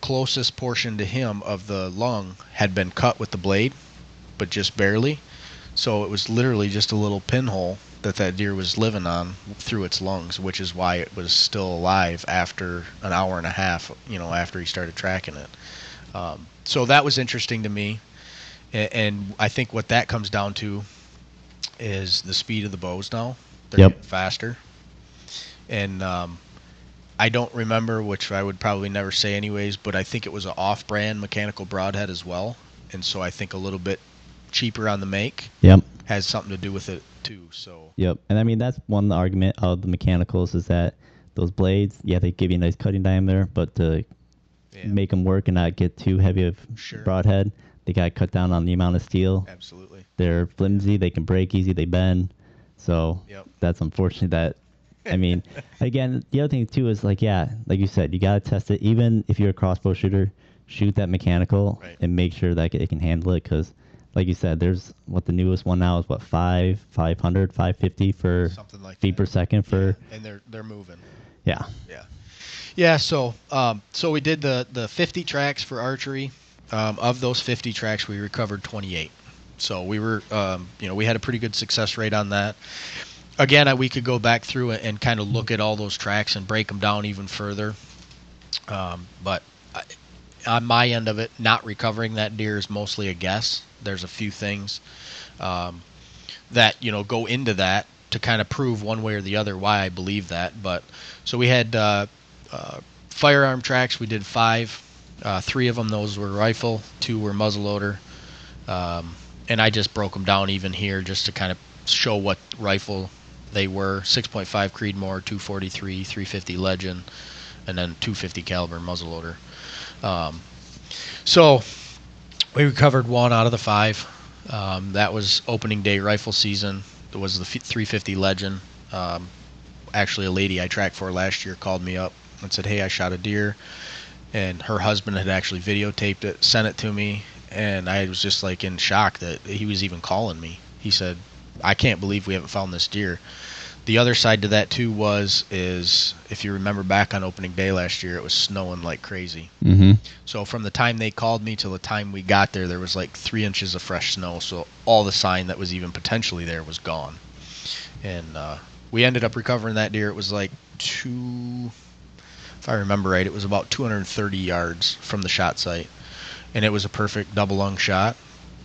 closest portion to him of the lung had been cut with the blade, but just barely. So it was literally just a little pinhole that that deer was living on through its lungs, which is why it was still alive after an hour and a half, you know, after he started tracking it. Um, so that was interesting to me, and, and I think what that comes down to is the speed of the bows now. They're yep. getting faster, and um, I don't remember, which I would probably never say anyways, but I think it was an off-brand mechanical broadhead as well, and so I think a little bit cheaper on the make yep. has something to do with it too. So Yep, and I mean, that's one of the argument of the mechanicals is that those blades, yeah, they give you a nice cutting diameter, but to Yeah. make them work and not get too heavy of sure. broadhead, they got to cut down on the amount of steel. Absolutely. They're flimsy. They can break easy. They bend. So yep. that's unfortunate that, I mean, again, the other thing too is like, yeah, like you said, you got to test it. Even if you're a crossbow shooter, shoot that mechanical right. and make sure that it can handle it. Cause like you said, there's what the newest one now is what five, five hundred, five fifty for something like feet that. per second for, yeah. and they're, they're moving. Yeah. Yeah. Yeah, so um, so we did the, the fifty tracks for archery. Um, of those fifty tracks, we recovered twenty-eight. So we were, um, you know, we had a pretty good success rate on that. Again, I, we could go back through and kind of look at all those tracks and break them down even further. Um, but I, on my end of it, not recovering that deer is mostly a guess. There's a few things um, that, you know, go into that to kind of prove one way or the other why I believe that. But so we had... Uh, Uh, firearm tracks, we did five. Uh, three of them, those were rifle. Two were muzzleloader. Um, and I just broke them down even here just to kind of show what rifle they were. six point five Creedmoor, two forty-three, three fifty Legend, and then two fifty caliber muzzleloader. Um, so we recovered one out of the five. Um, that was opening day rifle season. It was the three fifty Legend. Um, actually, a lady I tracked for last year called me up and said, hey, I shot a deer, and her husband had actually videotaped it, sent it to me, and I was just like in shock that he was even calling me. He said, I can't believe we haven't found this deer. The other side to that too was is if you remember back on opening day last year, it was snowing like crazy. Mm-hmm. So from the time they called me till the time we got there, there was like three inches of fresh snow. So all the sign that was even potentially there was gone. And uh, we ended up recovering that deer. It was like two, if I remember right, it was about two hundred thirty yards from the shot site, and it was a perfect double lung shot.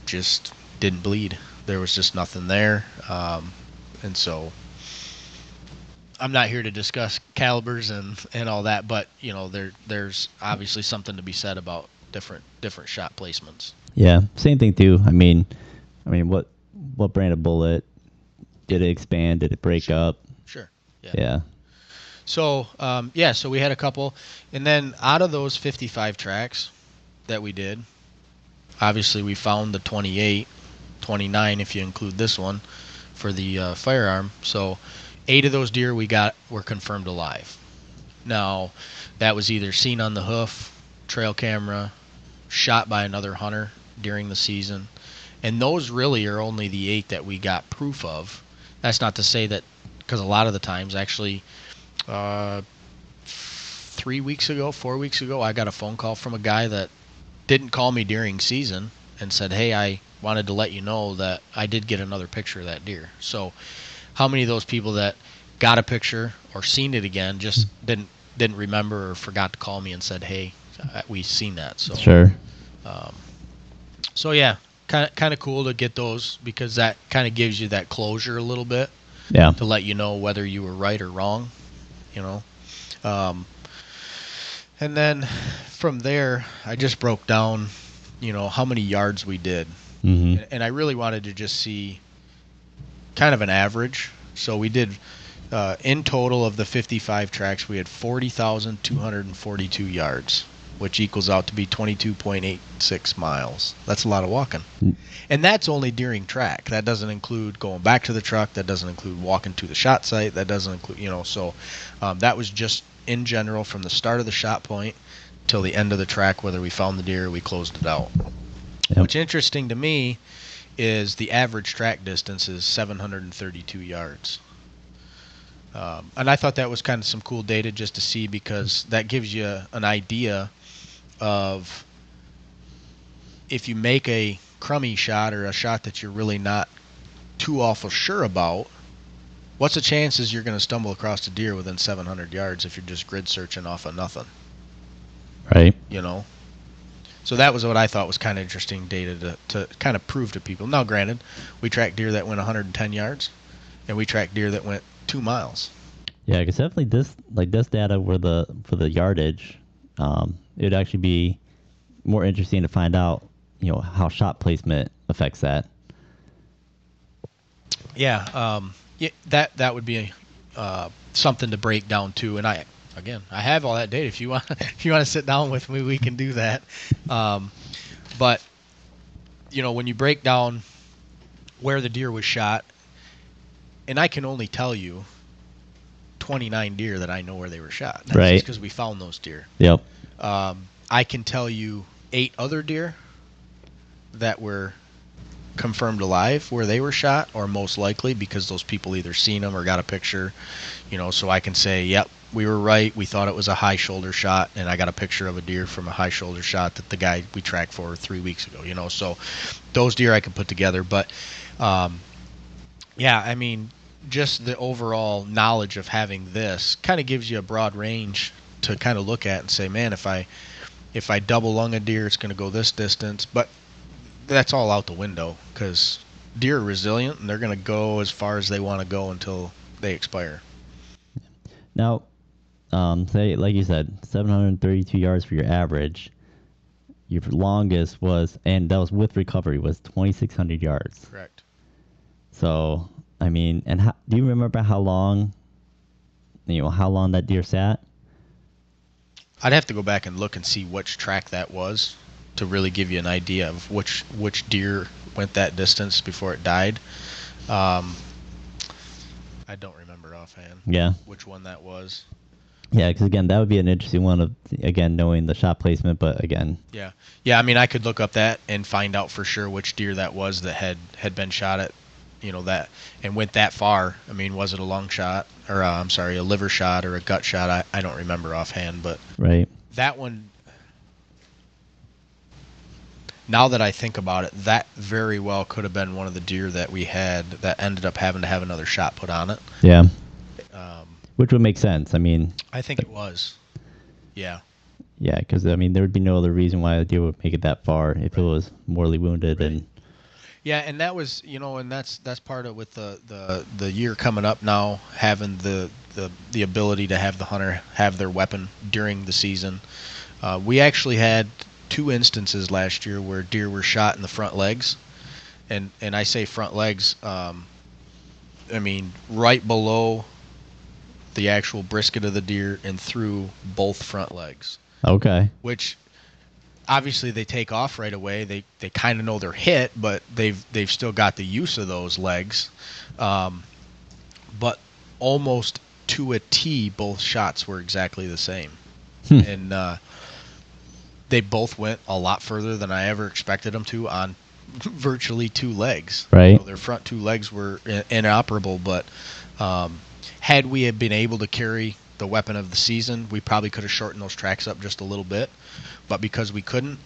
Just didn't bleed. There was just nothing there, um, and so. I'm not here to discuss calibers and, and all that, but you know, there there's obviously something to be said about different different shot placements. Yeah, same thing too. I mean, I mean, what what brand of bullet? Did it expand? Did it break sure. up? Sure. Yeah. Yeah. So um, yeah, so we had a couple, and then out of those fifty-five tracks that we did, obviously we found the twenty-eight, twenty-nine if you include this one for the uh, firearm. So. Eight of those deer we got were confirmed alive. Now, that was either seen on the hoof, trail camera, shot by another hunter during the season. And those really are only the eight that we got proof of. That's not to say that, because a lot of the times, actually, uh, three weeks ago, four weeks ago, I got a phone call from a guy that didn't call me during season and said, hey, I wanted to let you know that I did get another picture of that deer. So... how many of those people that got a picture or seen it again just didn't didn't remember or forgot to call me and said, "Hey, we seen that." So, sure. Um, so yeah, kind of kind of cool to get those because that kind of gives you that closure a little bit. Yeah. To let you know whether you were right or wrong, you know. Um, and then from there, I just broke down, you know, how many yards we did, mm-hmm. and I really wanted to just see. Kind of an average. So we did uh, in total of the fifty-five tracks, we had forty thousand two hundred forty-two yards, which equals out to be twenty-two point eight six miles. That's a lot of walking. And that's only during track. That doesn't include going back to the truck. That doesn't include walking to the shot site. That doesn't include, you know, so um, that was just in general from the start of the shot point till the end of the track, whether we found the deer or we closed it out. Yep. Which interesting to me is the average track distance is seven hundred thirty-two yards. Um, and I thought that was kind of some cool data just to see because that gives you an idea of if you make a crummy shot or a shot that you're really not too awful sure about, what's the chances you're going to stumble across a deer within seven hundred yards if you're just grid searching off of nothing? Right. You know? So that was what I thought was kind of interesting data to, to kind of prove to people. Now, granted, we tracked deer that went one hundred ten yards, and we tracked deer that went two miles. Yeah, because definitely this like this data where the for the yardage, um, it would actually be more interesting to find out, you know, how shot placement affects that. Yeah, um, yeah, that that would be uh, something to break down too, and I. Again, I have all that data. If you want, if you want to sit down with me, we can do that. Um, but you know, when you break down where the deer was shot, and I can only tell you twenty-nine deer that I know where they were shot. That's right. Because we found those deer. Yep. Um, I can tell you eight other deer that were confirmed alive where they were shot, or most likely because those people either seen them or got a picture. You know, so I can say, yep. We were right. We thought it was a high shoulder shot, and I got a picture of a deer from a high shoulder shot that the guy we tracked for three weeks ago. You know, so those deer I can put together. But um, yeah, I mean, just the overall knowledge of having this kind of gives you a broad range to kind of look at and say, man, if I if I double lung a deer, it's going to go this distance. But that's all out the window because deer are resilient and they're going to go as far as they want to go until they expire. Now. Um, say, like you said, seven hundred thirty-two yards for your average. Your longest was, and that was with recovery, was twenty-six hundred yards. Correct. So, I mean, and how, do you remember how long, you know, how long that deer sat? I'd have to go back and look and see which track that was to really give you an idea of which which deer went that distance before it died. Um, I don't remember offhand. Yeah. Which one that was. Yeah, because, again, that would be an interesting one, of again, knowing the shot placement, but, again. Yeah, yeah. I mean, I could look up that and find out for sure which deer that was that had, had been shot at, you know, that and went that far. I mean, was it a lung shot or uh, I'm sorry, a liver shot or a gut shot? I, I don't remember offhand, but right. That one, now that I think about it, that very well could have been one of the deer that we had that ended up having to have another shot put on it. Yeah. Um, Which would make sense. I mean, I think it was. Yeah. Yeah, because, I mean, there would be no other reason why the deer would make it that far if right. it was mortally wounded. Right. and. Yeah, and that was, you know, and that's that's part of with the, the, the year coming up now, having the, the, the ability to have the hunter have their weapon during the season. Uh, we actually had two instances last year where deer were shot in the front legs. And and I say front legs, um, I mean, right below the actual brisket of the deer and through both front legs. Okay. Which... obviously they take off right away. They they kind of know they're hit, but they've they've still got the use of those legs. Um, but almost to a T, both shots were exactly the same, hmm. and uh, they both went a lot further than I ever expected them to on virtually two legs. Right, you know, their front two legs were in- inoperable. But um, had we had been able to carry the weapon of the season, we probably could have shortened those tracks up just a little bit, but because we couldn't,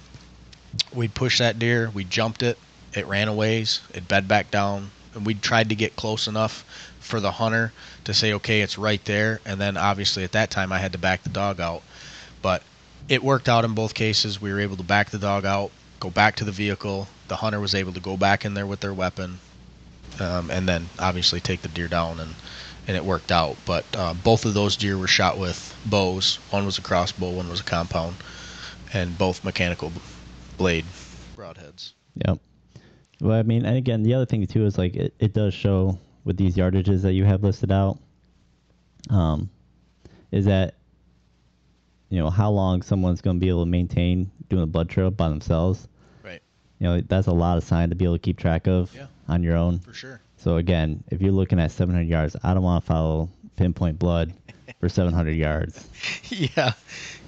we pushed that deer, we jumped it, it ran a ways, it bed back down, and we tried to get close enough for the hunter to say, okay, it's right there, and then obviously at that time I had to back the dog out, but it worked out in both cases. We were able to back the dog out, go back to the vehicle, the hunter was able to go back in there with their weapon, um, and then obviously take the deer down, and And it worked out. But uh, both of those deer were shot with bows. One was a crossbow, one was a compound, and both mechanical blade broadheads. Yep. Well, I mean, and again, the other thing too is like it, it does show with these yardages that you have listed out, um, is that, you know, how long someone's going to be able to maintain doing a blood trail by themselves. Right. You know, that's a lot of sign to be able to keep track of yeah. on your own. For sure. So, again, if you're looking at seven hundred yards, I don't want to follow pinpoint blood for seven hundred yards. Yeah.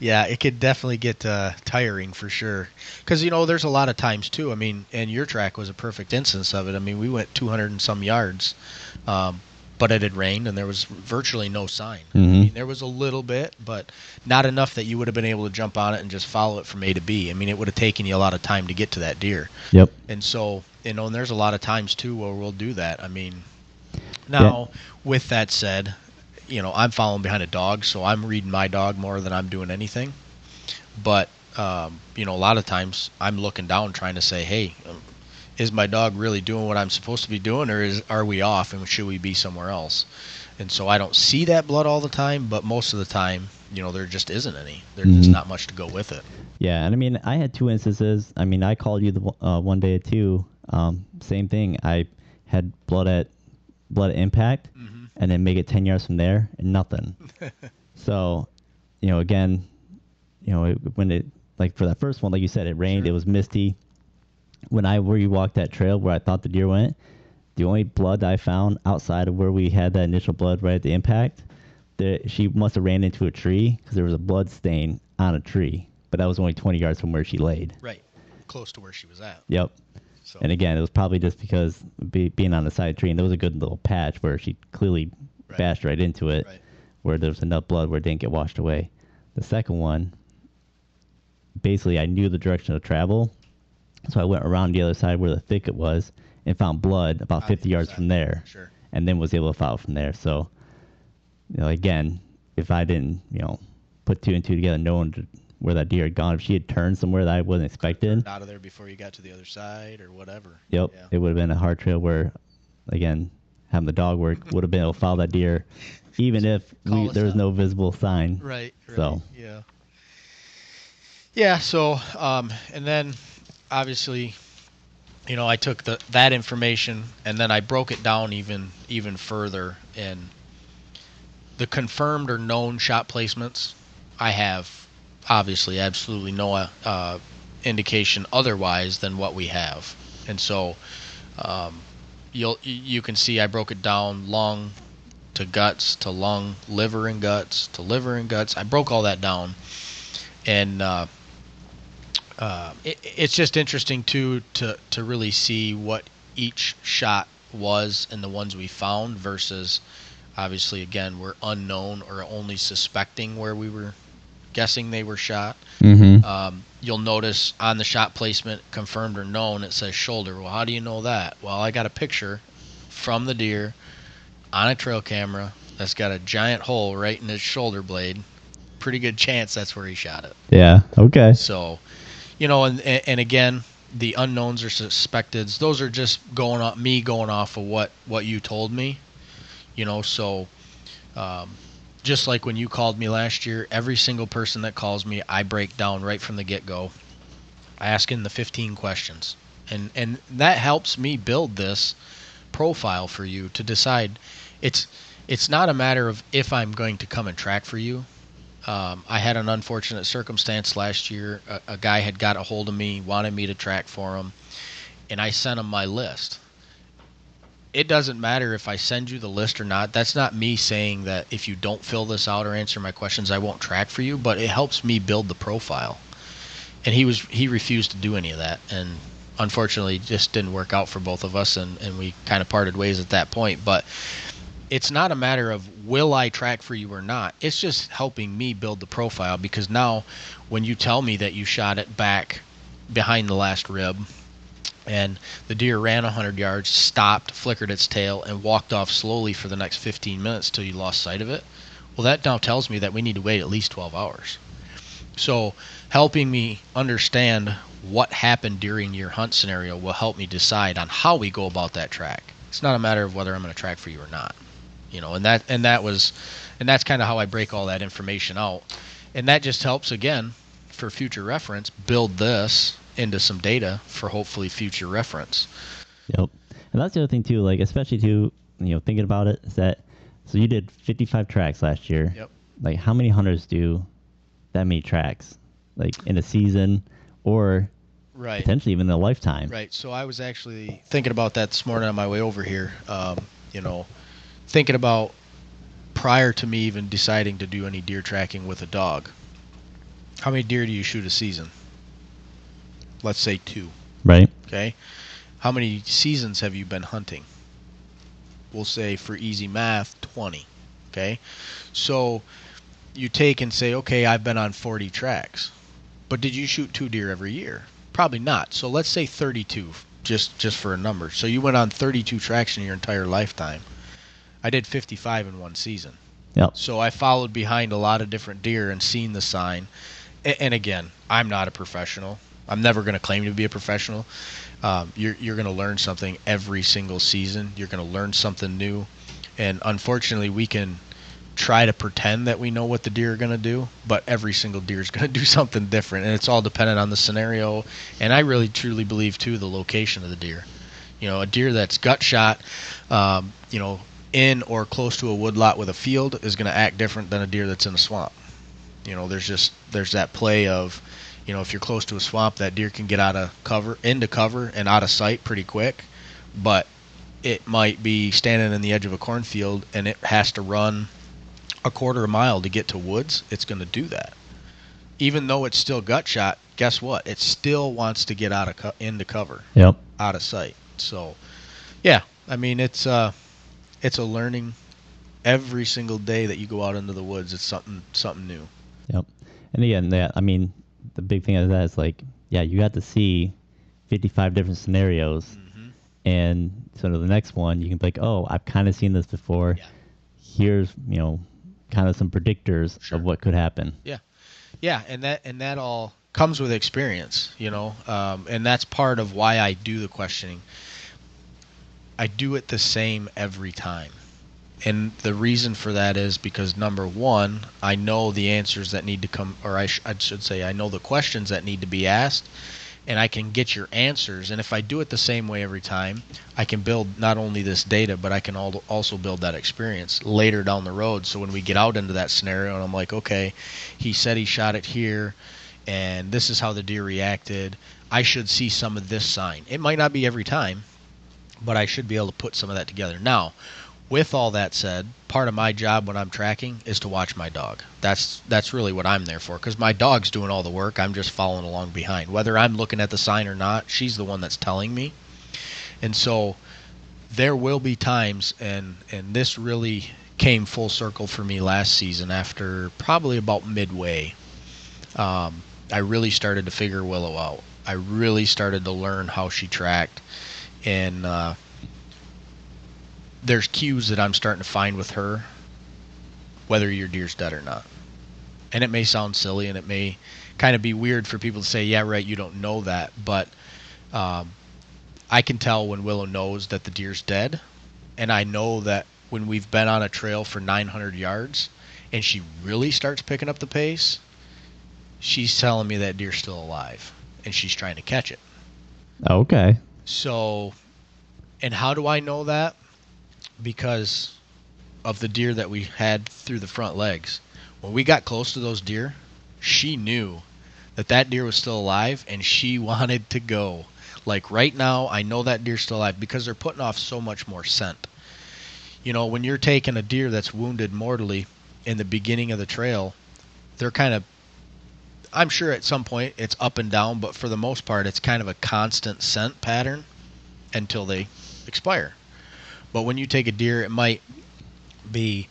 Yeah, it could definitely get uh, tiring for sure. Because, you know, there's a lot of times, too. I mean, and your track was a perfect instance of it. I mean, we went two hundred and some yards, um, but it had rained, and there was virtually no sign. Mm-hmm. I mean, there was a little bit, but not enough that you would have been able to jump on it and just follow it from A to B. I mean, it would have taken you a lot of time to get to that deer. Yep. And so... you know, and there's a lot of times, too, where we'll do that. I mean, now, yeah. with that said, you know, I'm following behind a dog, so I'm reading my dog more than I'm doing anything. But, um, you know, a lot of times I'm looking down trying to say, hey, is my dog really doing what I'm supposed to be doing, or is are we off, and should we be somewhere else? And so I don't see that blood all the time, but most of the time, you know, there just isn't any. There's mm-hmm. just not much to go with it. Yeah, and I mean, I had two instances. I mean, I called you the uh, one day or two. Um, same thing. I had blood at blood at impact, mm-hmm. and then make it ten yards from there, and nothing. So, you know, again, you know, it, when it like for that first one, like you said, it rained. Sure. It was misty. When I where you walked that trail where I thought the deer went, the only blood I found outside of where we had that initial blood right at the impact, there she must have ran into a tree because there was a blood stain on a tree, but that was only twenty yards from where she laid. Right, close to where she was at. Yep. So. And again, it was probably just because be, being on the side of the tree, and there was a good little patch where she clearly right. bashed right into it, right. where there was enough blood where it didn't get washed away. The second one, basically I knew the direction of travel, so I went around the other side where the thicket was and found blood about fifty yards side. From there, sure. and then was able to follow from there. So, you know, again, if I didn't, you know, put two and two together, knowing to, where that deer had gone, if she had turned somewhere that I wasn't expecting, out of there before you got to the other side or whatever. Yep, yeah. It would have been a hard trail where, again, having the dog work would have been able to follow that deer, even if we, there was out. no visible sign. Right. right so yeah, yeah. So um, and then obviously, you know, I took the that information and then I broke it down even even further, and the confirmed or known shot placements I have. Obviously, absolutely no uh, indication otherwise than what we have, and so um, you'll you can see I broke it down lung to guts to lung, liver and guts to liver and guts. I broke all that down, and uh, uh, it, it's just interesting too to to really see what each shot was and the ones we found versus, obviously, again, we're unknown or only suspecting where we were guessing they were shot. Mm-hmm. Um, you'll notice on the shot placement, confirmed or known, it says shoulder. Well, how do you know that? Well, I got a picture from the deer on a trail camera that's got a giant hole right in his shoulder blade. Pretty good chance that's where he shot it. Yeah, okay. So, you know, and, and again, the unknowns or suspecteds, those are just going off, me going off of what, what you told me. You know, so um, just like when you called me last year, every single person that calls me, I break down right from the get-go. I ask him the fifteen questions. And and that helps me build this profile for you to decide. It's it's not a matter of if I'm going to come and track for you. Um, I had an unfortunate circumstance last year. A, a guy had got a hold of me, wanted me to track for him, and I sent him my list. It doesn't matter if I send you the list or not. That's not me saying that if you don't fill this out or answer my questions, I won't track for you, but it helps me build the profile. And he was he refused to do any of that, and unfortunately just didn't work out for both of us, and, and we kind of parted ways at that point. But it's not a matter of will I track for you or not. It's just helping me build the profile, because now when you tell me that you shot it back behind the last rib, and the deer ran one hundred yards, stopped, flickered its tail, and walked off slowly for the next fifteen minutes till you lost sight of it. Well, that now tells me that we need to wait at least twelve hours. So helping me understand what happened during your hunt scenario will help me decide on how we go about that track. It's not a matter of whether I'm going to track for you or not. You know, and that and that was and that's kind of how I break all that information out. And that just helps, again, for future reference, build this into some data for hopefully future reference. Yep. And that's the other thing too, like, especially too, you know, thinking about it, is that, so you did fifty-five tracks last year. Yep. Like, how many hunters do that many tracks, like, in a season or right. potentially even in a lifetime? Right. So I was actually thinking about that this morning on my way over here. Um, you know, thinking about prior to me even deciding to do any deer tracking with a dog, how many deer do you shoot a season? Let's say two. Right. Okay. How many seasons have you been hunting? We'll say, for easy math, twenty. Okay. So you take and say, okay, I've been on forty tracks. But did you shoot two deer every year? Probably not. So let's say thirty-two, just, just for a number. So you went on thirty-two tracks in your entire lifetime. I did fifty-five in one season. Yep. So I followed behind a lot of different deer and seen the sign. And again, I'm not a professional. I'm never going to claim to be a professional. Um, you're you're going to learn something every single season. You're going to learn something new. And unfortunately, we can try to pretend that we know what the deer are going to do, but every single deer is going to do something different. And it's all dependent on the scenario. And I really, truly believe, too, the location of the deer. You know, a deer that's gut shot, um, you know, in or close to a woodlot with a field is going to act different than a deer that's in a swamp. You know, there's just there's that play of, you know, if you're close to a swamp, that deer can get out of cover, into cover, and out of sight pretty quick. But it might be standing in the edge of a cornfield, and it has to run a quarter of a mile to get to woods. It's going to do that, even though it's still gut shot. Guess what? It still wants to get out of co- into cover. Yep. Out of sight. So, yeah, I mean, it's uh, it's a learning every single day that you go out into the woods. It's something something new. Yep. And again, that I mean. The big thing of that is, like, yeah, you got to see fifty-five different scenarios, mm-hmm. and so the next one you can be like, oh, I've kind of seen this before. Yeah. Here's, you know, kind of some predictors sure. of what could happen. Yeah, yeah, and that and that all comes with experience, you know, um, and that's part of why I do the questioning. I do it the same every time. And the reason for that is because, number one, I know the answers that need to come, or I, sh- I should say, I know the questions that need to be asked, and I can get your answers. And if I do it the same way every time, I can build not only this data, but I can al- also build that experience later down the road. So when we get out into that scenario and I'm like, okay, he said he shot it here, and this is how the deer reacted, I should see some of this sign. It might not be every time, but I should be able to put some of that together. Now, with all that said, part of my job when I'm tracking is to watch my dog. That's that's really what I'm there for, because my dog's doing all the work. I'm just following along behind. Whether I'm looking at the sign or not, she's the one that's telling me. And so there will be times, and and this really came full circle for me last season, after probably about midway, um, I really started to figure Willow out. I really started to learn how she tracked, and uh, there's cues that I'm starting to find with her, whether your deer's dead or not. And it may sound silly, and it may kind of be weird for people to say, yeah, right, you don't know that, but um, I can tell when Willow knows that the deer's dead, and I know that when we've been on a trail for nine hundred yards and she really starts picking up the pace, she's telling me that deer's still alive and she's trying to catch it. Okay. So, and how do I know that? Because of the deer that we had through the front legs. When we got close to those deer, she knew that that deer was still alive and she wanted to go. Like right now, I know that deer's still alive because they're putting off so much more scent. You know, when you're taking a deer that's wounded mortally in the beginning of the trail, they're kind of, I'm sure at some point it's up and down, but for the most part, it's kind of a constant scent pattern until they expire. But when you take a deer, it might be,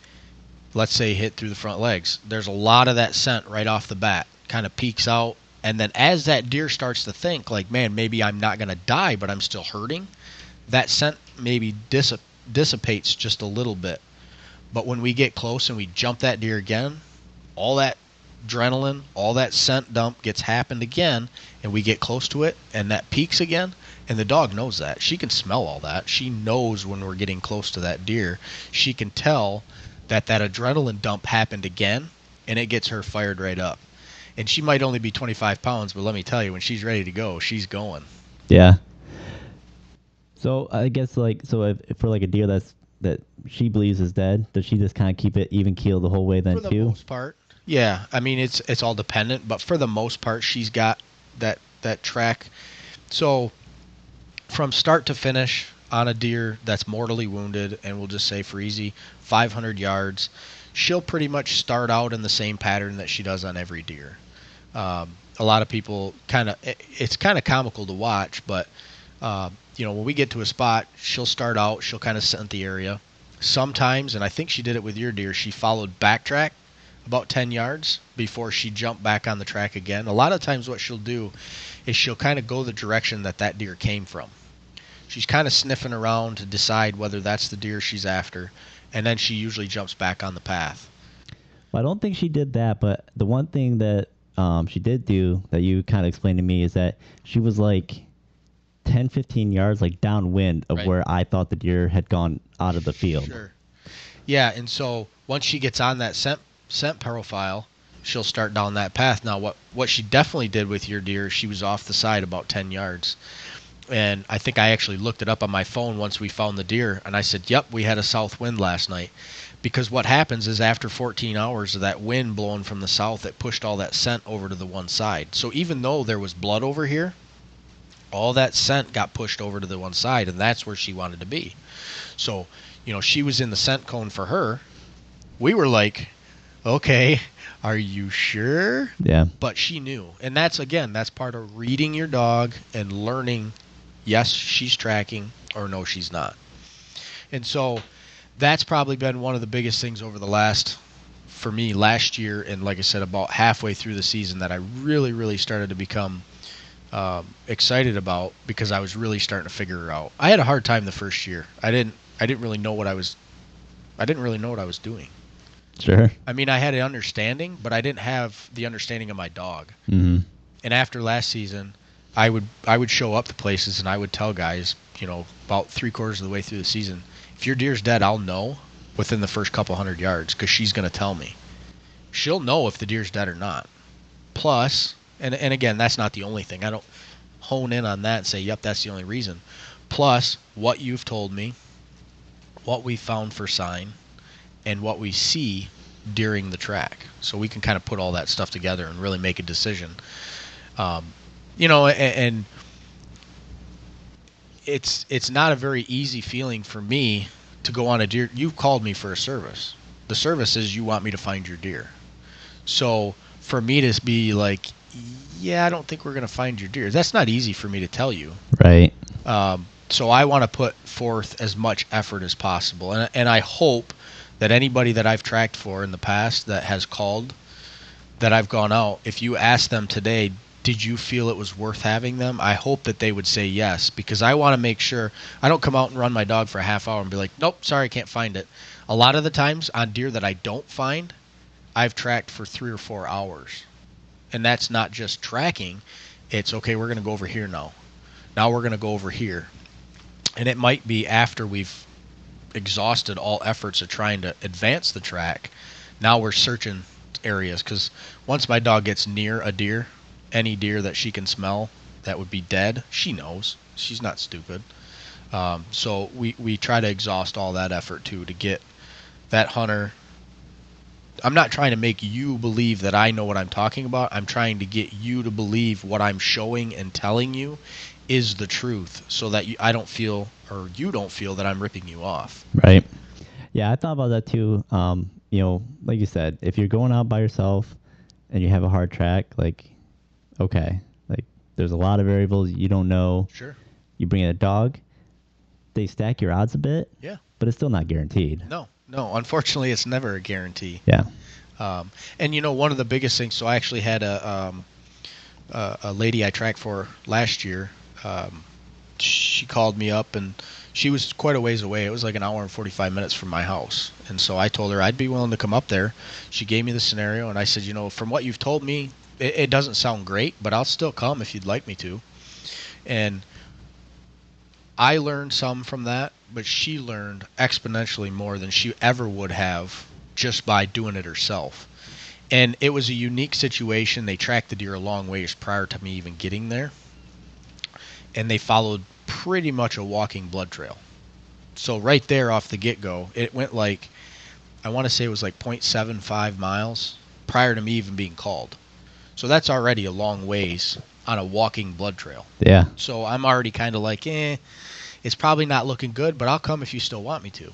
let's say, hit through the front legs. There's a lot of that scent right off the bat, kind of peaks out. And then as that deer starts to think, like, man, maybe I'm not going to die, but I'm still hurting, that scent maybe dis- dissipates just a little bit. But when we get close and we jump that deer again, all that adrenaline, all that scent dump gets happened again, and we get close to it, and that peaks again. And the dog knows that. She can smell all that. She knows when we're getting close to that deer. She can tell that that adrenaline dump happened again, and it gets her fired right up. And she might only be twenty-five pounds, but let me tell you, when she's ready to go, she's going. Yeah. So I guess, like, so if, if for like a deer that's that she believes is dead, does she just kind of keep it even keel the whole way then too? For the too? most part, yeah. I mean, it's it's all dependent, but for the most part, she's got that that track. So from start to finish on a deer that's mortally wounded, and we'll just say for easy, five hundred yards, she'll pretty much start out in the same pattern that she does on every deer. Um, a lot of people kind of, it, it's kind of comical to watch, but, uh, you know, when we get to a spot, she'll start out, she'll kind of scent the area. Sometimes, and I think she did it with your deer, she followed backtrack about ten yards before she jumped back on the track again. A lot of times what she'll do is she'll kind of go the direction that that deer came from. She's kind of sniffing around to decide whether that's the deer she's after, and then she usually jumps back on the path. Well, I don't think she did that, but the one thing that um, she did do that you kind of explained to me is that she was like ten, fifteen yards like downwind of right. where I thought the deer had gone out of the field. Sure. Yeah, and so once she gets on that scent, scent profile, she'll start down that path. Now, what, what she definitely did with your deer, she was off the side about ten yards. And I think I actually looked it up on my phone once we found the deer, and I said, yep, we had a south wind last night. Because what happens is after fourteen hours of that wind blowing from the south, it pushed all that scent over to the one side. So even though there was blood over here, all that scent got pushed over to the one side, and that's where she wanted to be. So, you know, she was in the scent cone for her. We were like, okay, are you sure? Yeah. But she knew. And that's, again, that's part of reading your dog and learning, yes, she's tracking, or no, she's not. And so that's probably been one of the biggest things over the last, for me, last year, and like I said, about halfway through the season that I really, really started to become um, excited about, because I was really starting to figure her out. I had a hard time the first year. I didn't, I didn't really know what I was, I didn't really know what I was doing. Sure. I mean, I had an understanding, but I didn't have the understanding of my dog. Mm-hmm. And after last season, I would I would show up to places and I would tell guys, you know, about three quarters of the way through the season, if your deer's dead, I'll know within the first couple hundred yards because she's going to tell me. She'll know if the deer's dead or not. Plus, and and again, that's not the only thing. I don't hone in on that and say, yep, that's the only reason. Plus, what you've told me, what we found for sign, and what we see during the track. So we can kind of put all that stuff together and really make a decision. Um You know, and it's it's not a very easy feeling for me to go on a deer. You've called me for a service. The service is you want me to find your deer. So for me to be like, yeah, I don't think we're going to find your deer, that's not easy for me to tell you. Right. Um, So I want to put forth as much effort as possible. And, and I hope that anybody that I've tracked for in the past that has called, that I've gone out, if you ask them today, did you feel it was worth having them? I hope that they would say yes, because I want to make sure I don't come out and run my dog for a half hour and be like, nope, sorry, I can't find it. A lot of the times on deer that I don't find, I've tracked for three or four hours. And that's not just tracking. It's, okay, we're going to go over here now. Now we're going to go over here. And it might be after we've exhausted all efforts of trying to advance the track. Now we're searching areas, because once my dog gets near a deer, any deer that she can smell that would be dead, she knows. She's not stupid. Um, so we, we try to exhaust all that effort too to get that hunter. I'm not trying to make you believe that I know what I'm talking about. I'm trying to get you to believe what I'm showing and telling you is the truth, so that you, I don't feel, or you don't feel, that I'm ripping you off. Right. Yeah, I thought about that too. Um, you know, like you said, if you're going out by yourself and you have a hard track, like, okay, like there's a lot of variables you don't know. Sure. You bring in a dog, they stack your odds a bit. Yeah. But it's still not guaranteed. No, no. Unfortunately, it's never a guarantee. Yeah. Um, and you know, one of the biggest things, so I actually had a, um, a, a lady I tracked for last year. Um, she called me up, and she was quite a ways away. It was like an hour and forty-five minutes from my house. And so I told her I'd be willing to come up there. She gave me the scenario, and I said, you know, from what you've told me, it, it doesn't sound great, but I'll still come if you'd like me to. And I learned some from that, but she learned exponentially more than she ever would have just by doing it herself. And it was a unique situation. They tracked the deer a long ways prior to me even getting there. And they followed pretty much a walking blood trail. So right there off the get-go, it went like, I want to say it was like point seven five miles prior to me even being called. So that's already a long ways on a walking blood trail. Yeah. So I'm already kind of like, eh, it's probably not looking good, but I'll come if you still want me to.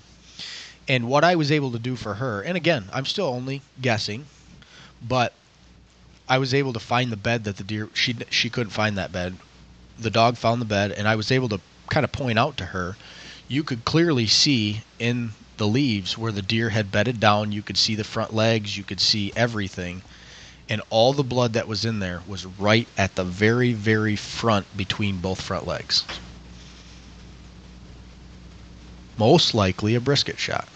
And what I was able to do for her, and again, I'm still only guessing, but I was able to find the bed that the deer, she she couldn't find that bed. The dog found the bed, and I was able to kind of point out to her, you could clearly see in the leaves where the deer had bedded down. You could see the front legs. You could see everything. And all the blood that was in there was right at the very, very front between both front legs. Most likely a brisket shot.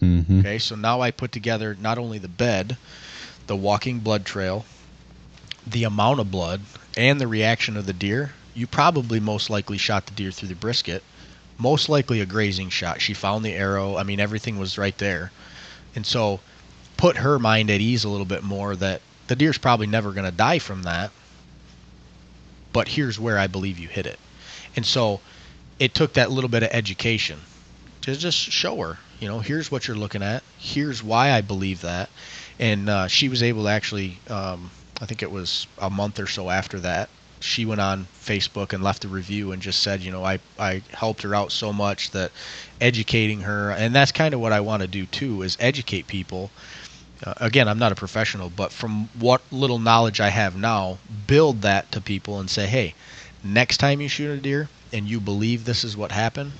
Mm-hmm. Okay, so now I put together not only the bed, the walking blood trail, the amount of blood, and the reaction of the deer. You probably most likely shot the deer through the brisket, most likely a grazing shot. She found the arrow. I mean, everything was right there. And so put her mind at ease a little bit more that the deer's probably never going to die from that. But here's where I believe you hit it. And so it took that little bit of education to just show her, you know, here's what you're looking at. Here's why I believe that. And uh, she was able to actually, um, I think it was a month or so after that, she went on Facebook and left a review and just said, you know, I, I helped her out so much that educating her, and that's kind of what I want to do too, is educate people. Uh, again, I'm not a professional, but from what little knowledge I have now, build that to people and say, hey, next time you shoot a deer and you believe this is what happened,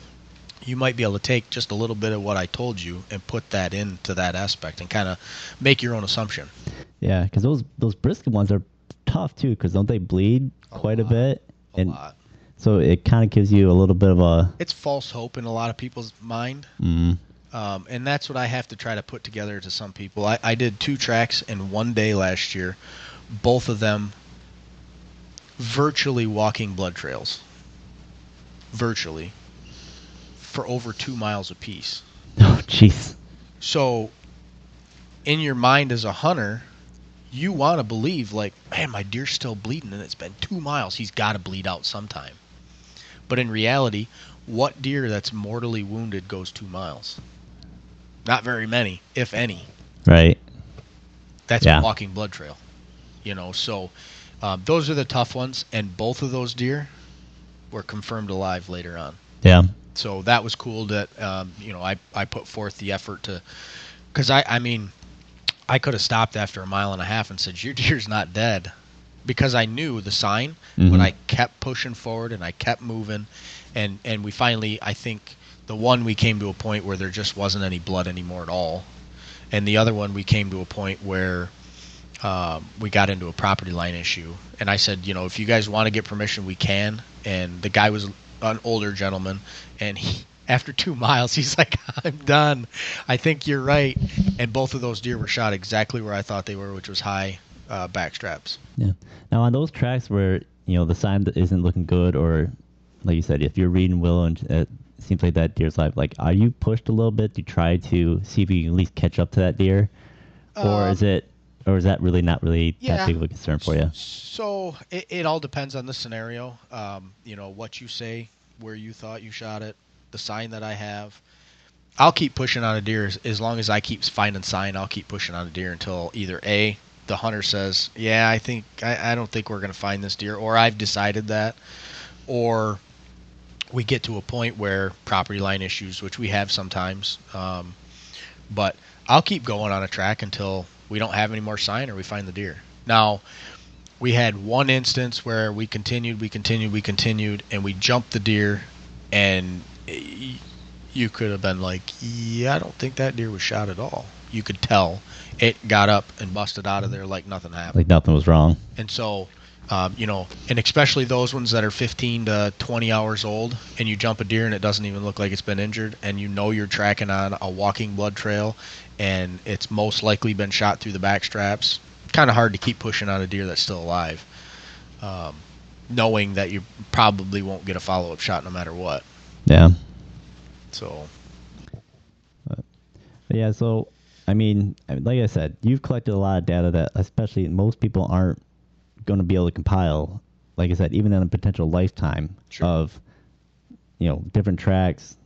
you might be able to take just a little bit of what I told you and put that into that aspect and kind of make your own assumption. Yeah, because those, those brisket ones are tough too, because don't they bleed a quite lot, a bit a and lot. So it kind of gives you a little bit of a, it's false hope in a lot of people's mind. Mm. Um, and that's what I have to try to put together to some people. I, I did two tracks in one day last year, both of them virtually walking blood trails, virtually for over two miles apiece. Oh jeez. So in your mind as a hunter, you want to believe, like, man, my deer's still bleeding, and it's been two miles. He's got to bleed out sometime. But in reality, what deer that's mortally wounded goes two miles? Not very many, if any. Right. That's yeah. A walking blood trail. You know, so um, those are the tough ones, and both of those deer were confirmed alive later on. Yeah. So that was cool that, um, you know, I, I put forth the effort to – because, I, I mean – I could have stopped after a mile and a half and said, your deer's not dead. because I knew the sign, mm-hmm. but I kept pushing forward and I kept moving, and and we finally, I think the one we came to a point where there just wasn't any blood anymore at all, and the other one we came to a point where um, we got into a property line issue, and I said, you know, if you guys want to get permission, we can. And the guy was an older gentleman, and he, after two miles, he's like, I'm done. I think you're right. And both of those deer were shot exactly where I thought they were, which was high uh, back straps. Yeah. Now, on those tracks where, you know, the sign that isn't looking good, or like you said, if you're reading Willow and it seems like that deer's live, like, are you pushed a little bit? Do you try to see if you can at least catch up to that deer? Or um, is it, or is that really not really yeah. that big of a concern for you? So it, it all depends on the scenario. Um, you know, what you say, where you thought you shot it, the sign that I have. I'll keep pushing on a deer as, as long as I keep finding sign. I'll keep pushing on a deer until either A, the hunter says, yeah, I think I, I don't think we're going to find this deer, or I've decided that, or we get to a point where property line issues, which we have sometimes. Um, but I'll keep going on a track until we don't have any more sign or we find the deer. Now, we had one instance where we continued, we continued, we continued, and we jumped the deer, and you could have been like, yeah, I don't think that deer was shot at all. You could tell it got up and busted out of there like nothing happened. Like nothing was wrong. And so, um, you know, and especially those ones that are fifteen to twenty hours old, and you jump a deer and it doesn't even look like it's been injured, and you know you're tracking on a walking blood trail, and it's most likely been shot through the back straps. Kind of hard to keep pushing on a deer that's still alive, um, knowing that you probably won't get a follow-up shot no matter what. Yeah. So. Uh, yeah. So, I mean, like I said, you've collected a lot of data that, especially most people aren't going to be able to compile. Like I said, even in a potential lifetime sure. of, you know, different tracks,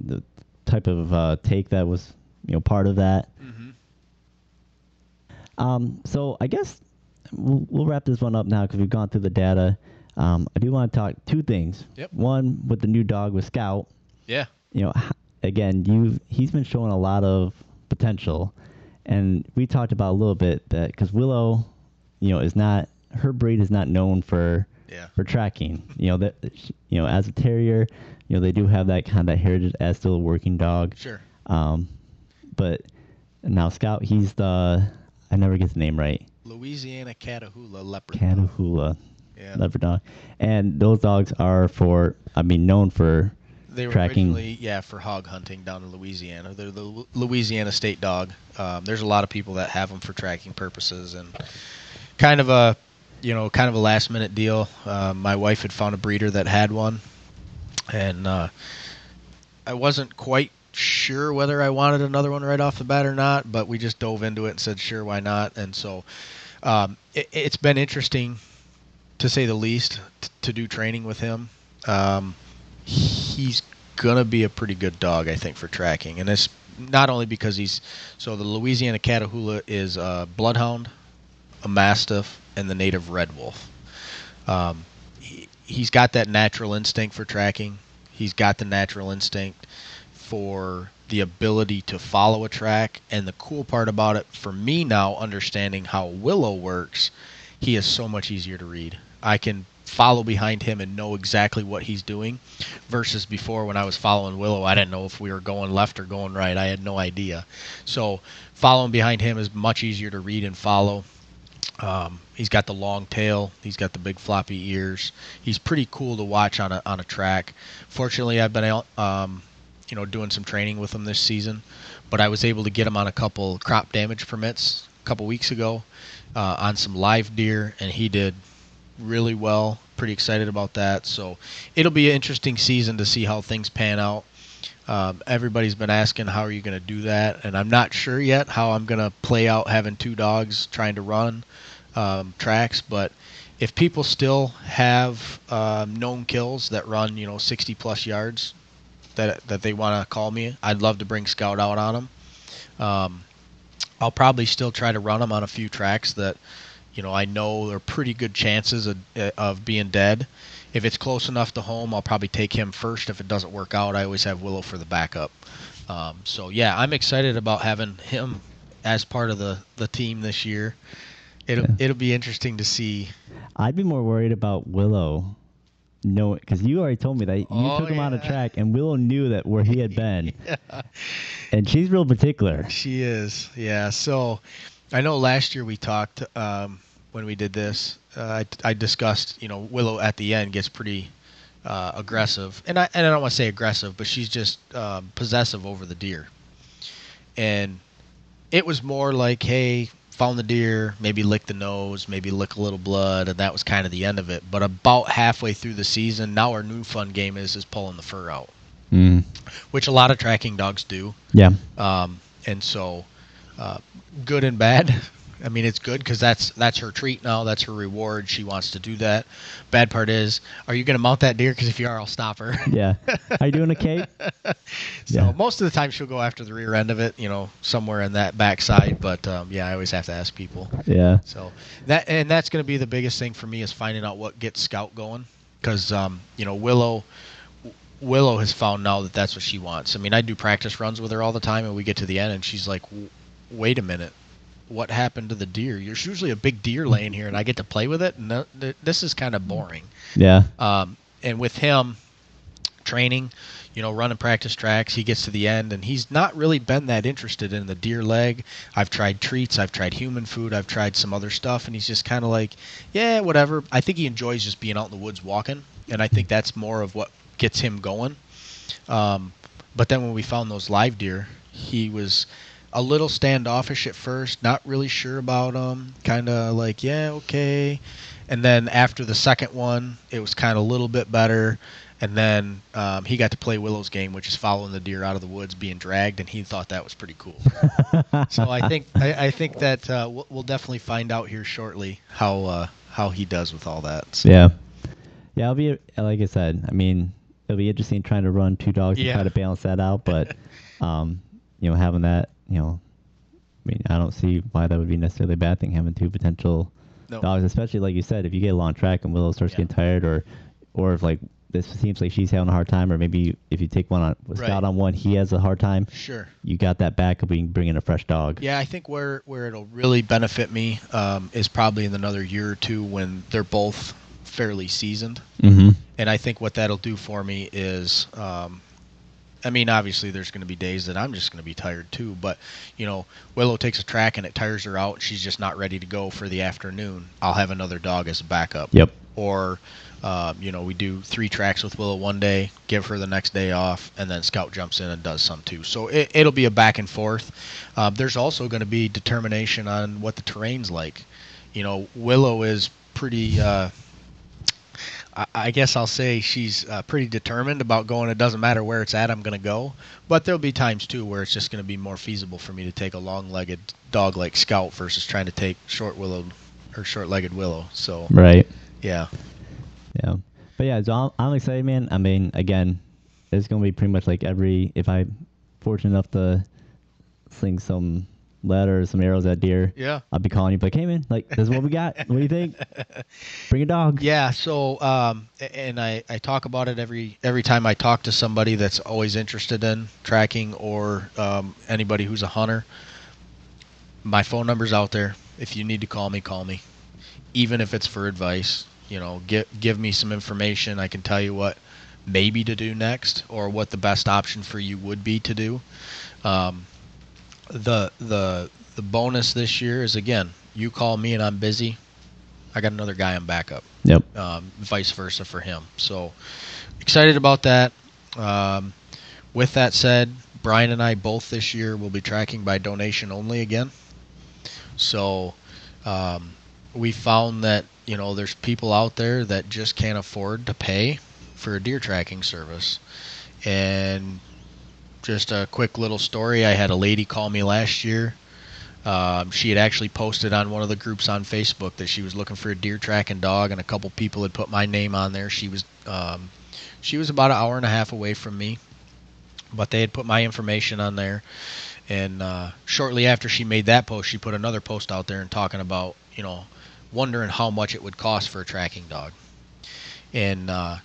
the type of uh, take that was, you know, part of that. Mm-hmm. Um. So I guess we'll, we'll wrap this one up now because we've gone through the data. Um, I do want to talk two things. Yep. One with the new dog with Scout. Yeah. You know, again, you've he's been showing a lot of potential, and we talked about a little bit that because Willow, you know, is not her breed is not known for yeah. for tracking. You know that you know as a terrier, you know they do have that kind of heritage as still a working dog. Sure. Um, but now Scout, he's the I never get the name right. Louisiana Catahoula leopard. Catahoula. Yeah. Leopard dog, and those dogs are for I mean known for they were tracking. Originally, yeah, for hog hunting down in Louisiana. They're the Louisiana state dog. Um, there's a lot of people that have them for tracking purposes, and kind of a you know kind of a last minute deal. Uh, my wife had found a breeder that had one, and uh, I wasn't quite sure whether I wanted another one right off the bat or not, but we just dove into it and said sure, why not, and so um, it, it's been interesting. To say the least, t- to do training with him. Um, he's going to be a pretty good dog, I think, for tracking. And it's not only because he's... So the Louisiana Catahoula is a bloodhound, a mastiff, and the native red wolf. Um, he, he's got that natural instinct for tracking. He's got the natural instinct for the ability to follow a track. And the cool part about it, for me now, understanding how Willow works, he is so much easier to read. I can follow behind him and know exactly what he's doing versus before when I was following Willow, I didn't know if we were going left or going right. I had no idea. So following behind him is much easier to read and follow. Um, he's got the long tail. He's got the big floppy ears. He's pretty cool to watch on a on a track. Fortunately, I've been um, you know doing some training with him this season, but I was able to get him on a couple crop damage permits a couple weeks ago. Uh, on some live deer, and he did really well. Pretty excited about that. So it'll be an interesting season to see how things pan out. Um, everybody's been asking, how are you going to do that? And I'm not sure yet how I'm going to play out having two dogs trying to run um, tracks. But if people still have um, known kills that run, you know, sixty-plus yards that that they want to call me, I'd love to bring Scout out on them. Um, I'll probably still try to run them on a few tracks that, you know, I know are pretty good chances of, of being dead. If it's close enough to home, I'll probably take him first. If it doesn't work out, I always have Willow for the backup. Um, so, yeah, I'm excited about having him as part of the, the team this year. It'll yeah. it'll be interesting to see. I'd be more worried about Willow. No, because you already told me that you oh, took him yeah. on a track, and Willow knew that where he had been. yeah. And she's real particular. She is, yeah. So I know last year we talked um, when we did this. Uh, I, I discussed, you know, Willow at the end gets pretty uh, aggressive, and I and I don't want to say aggressive, but she's just um, possessive over the deer. And it was more like, hey, found the deer, maybe lick the nose, maybe lick a little blood, and that was kind of the end of it. But about halfway through the season, now our new fun game is is pulling the fur out, mm. which a lot of tracking dogs do. Yeah. Um. And so, uh, good and bad. I mean, it's good because that's that's her treat now. That's her reward. She wants to do that. Bad part is, are you going to mount that deer? Because if you are, I'll stop her. Yeah. Are you doing okay? so yeah. Most of the time she'll go after the rear end of it, you know, somewhere in that backside. But um, yeah, I always have to ask people. Yeah. So that and that's going to be the biggest thing for me is finding out what gets Scout going, because um, you know Willow. Willow has found now that that's what she wants. I mean, I do practice runs with her all the time, and we get to the end, and she's like, "Wait a minute. What happened to the deer? There's usually a big deer laying here, and I get to play with it. And th- th- this is kind of boring." Yeah. Um, and with him training, you know, running practice tracks, he gets to the end, and he's not really been that interested in the deer leg. I've tried treats, I've tried human food, I've tried some other stuff, and he's just kind of like, yeah, whatever. I think he enjoys just being out in the woods walking, and I think that's more of what gets him going. Um, but then when we found those live deer, he was a little standoffish at first, not really sure about them, kind of like, yeah, okay. And then after the second one, it was kind of a little bit better. And then um, he got to play Willow's game, which is following the deer out of the woods, being dragged, and he thought that was pretty cool. So I think I, I think that uh, we'll, we'll definitely find out here shortly how uh, how he does with all that. So. Yeah, yeah. I'll be like I said. I mean, it'll be interesting trying to run two dogs yeah. and try to balance that out, but um, you know, having that. You know, I mean, I don't see why that would be necessarily a bad thing, having two potential nope. dogs, especially like you said, if you get a long track and Willow starts yeah. getting tired, or or if like this seems like she's having a hard time, or maybe if you take one on with Scott right. on one, he has a hard time. Sure. You got that back of being bringing a fresh dog. Yeah, I think where where it'll really benefit me um, is probably in another year or two when they're both fairly seasoned. Mm-hmm. And I think what that'll do for me is. Um, I mean, obviously, there's going to be days that I'm just going to be tired, too. But, you know, Willow takes a track and it tires her out. She's just not ready to go for the afternoon. I'll have another dog as a backup. Yep. Or, uh, you know, we do three tracks with Willow one day, give her the next day off, and then Scout jumps in and does some, too. So it, it'll be a back and forth. Uh, there's also going to be determination on what the terrain's like. You know, Willow is pretty... Uh, I guess I'll say she's uh, pretty determined about going. It doesn't matter where it's at, I'm going to go. But there'll be times, too, where it's just going to be more feasible for me to take a long-legged dog like Scout versus trying to take short Willow or short-legged Willow. So right. Yeah. Yeah. But, yeah, so I'm, I'm excited, man. I mean, again, it's going to be pretty much like every – if I'm fortunate enough to sling some – letter or some arrows at deer, yeah, I'll be calling you like, hey man, like this is what we got, what do you think, bring a dog. Yeah. So um and i i talk about it every every time I talk to somebody that's always interested in tracking, or um anybody who's a hunter. My phone number's out there. If you need to call me, call me, even if it's for advice. You know, give give me some information. I can tell you what maybe to do next, or what the best option for you would be to do. um The the the bonus this year is, again, you call me and I'm busy, I got another guy on backup. Yep. Um, vice versa for him. So excited about that. Um, with that said, Brian and I both this year will be tracking by donation only again. So um, we found that, you know, there's people out there that just can't afford to pay for a deer tracking service. And just a quick little story. I had a lady call me last year. Um, she had actually posted on one of the groups on Facebook that she was looking for a deer tracking dog, and a couple people had put my name on there. She was um, she was about an hour and a half away from me, but they had put my information on there. And uh, shortly after she made that post, she put another post out there and talking about, you know, wondering how much it would cost for a tracking dog. And uh,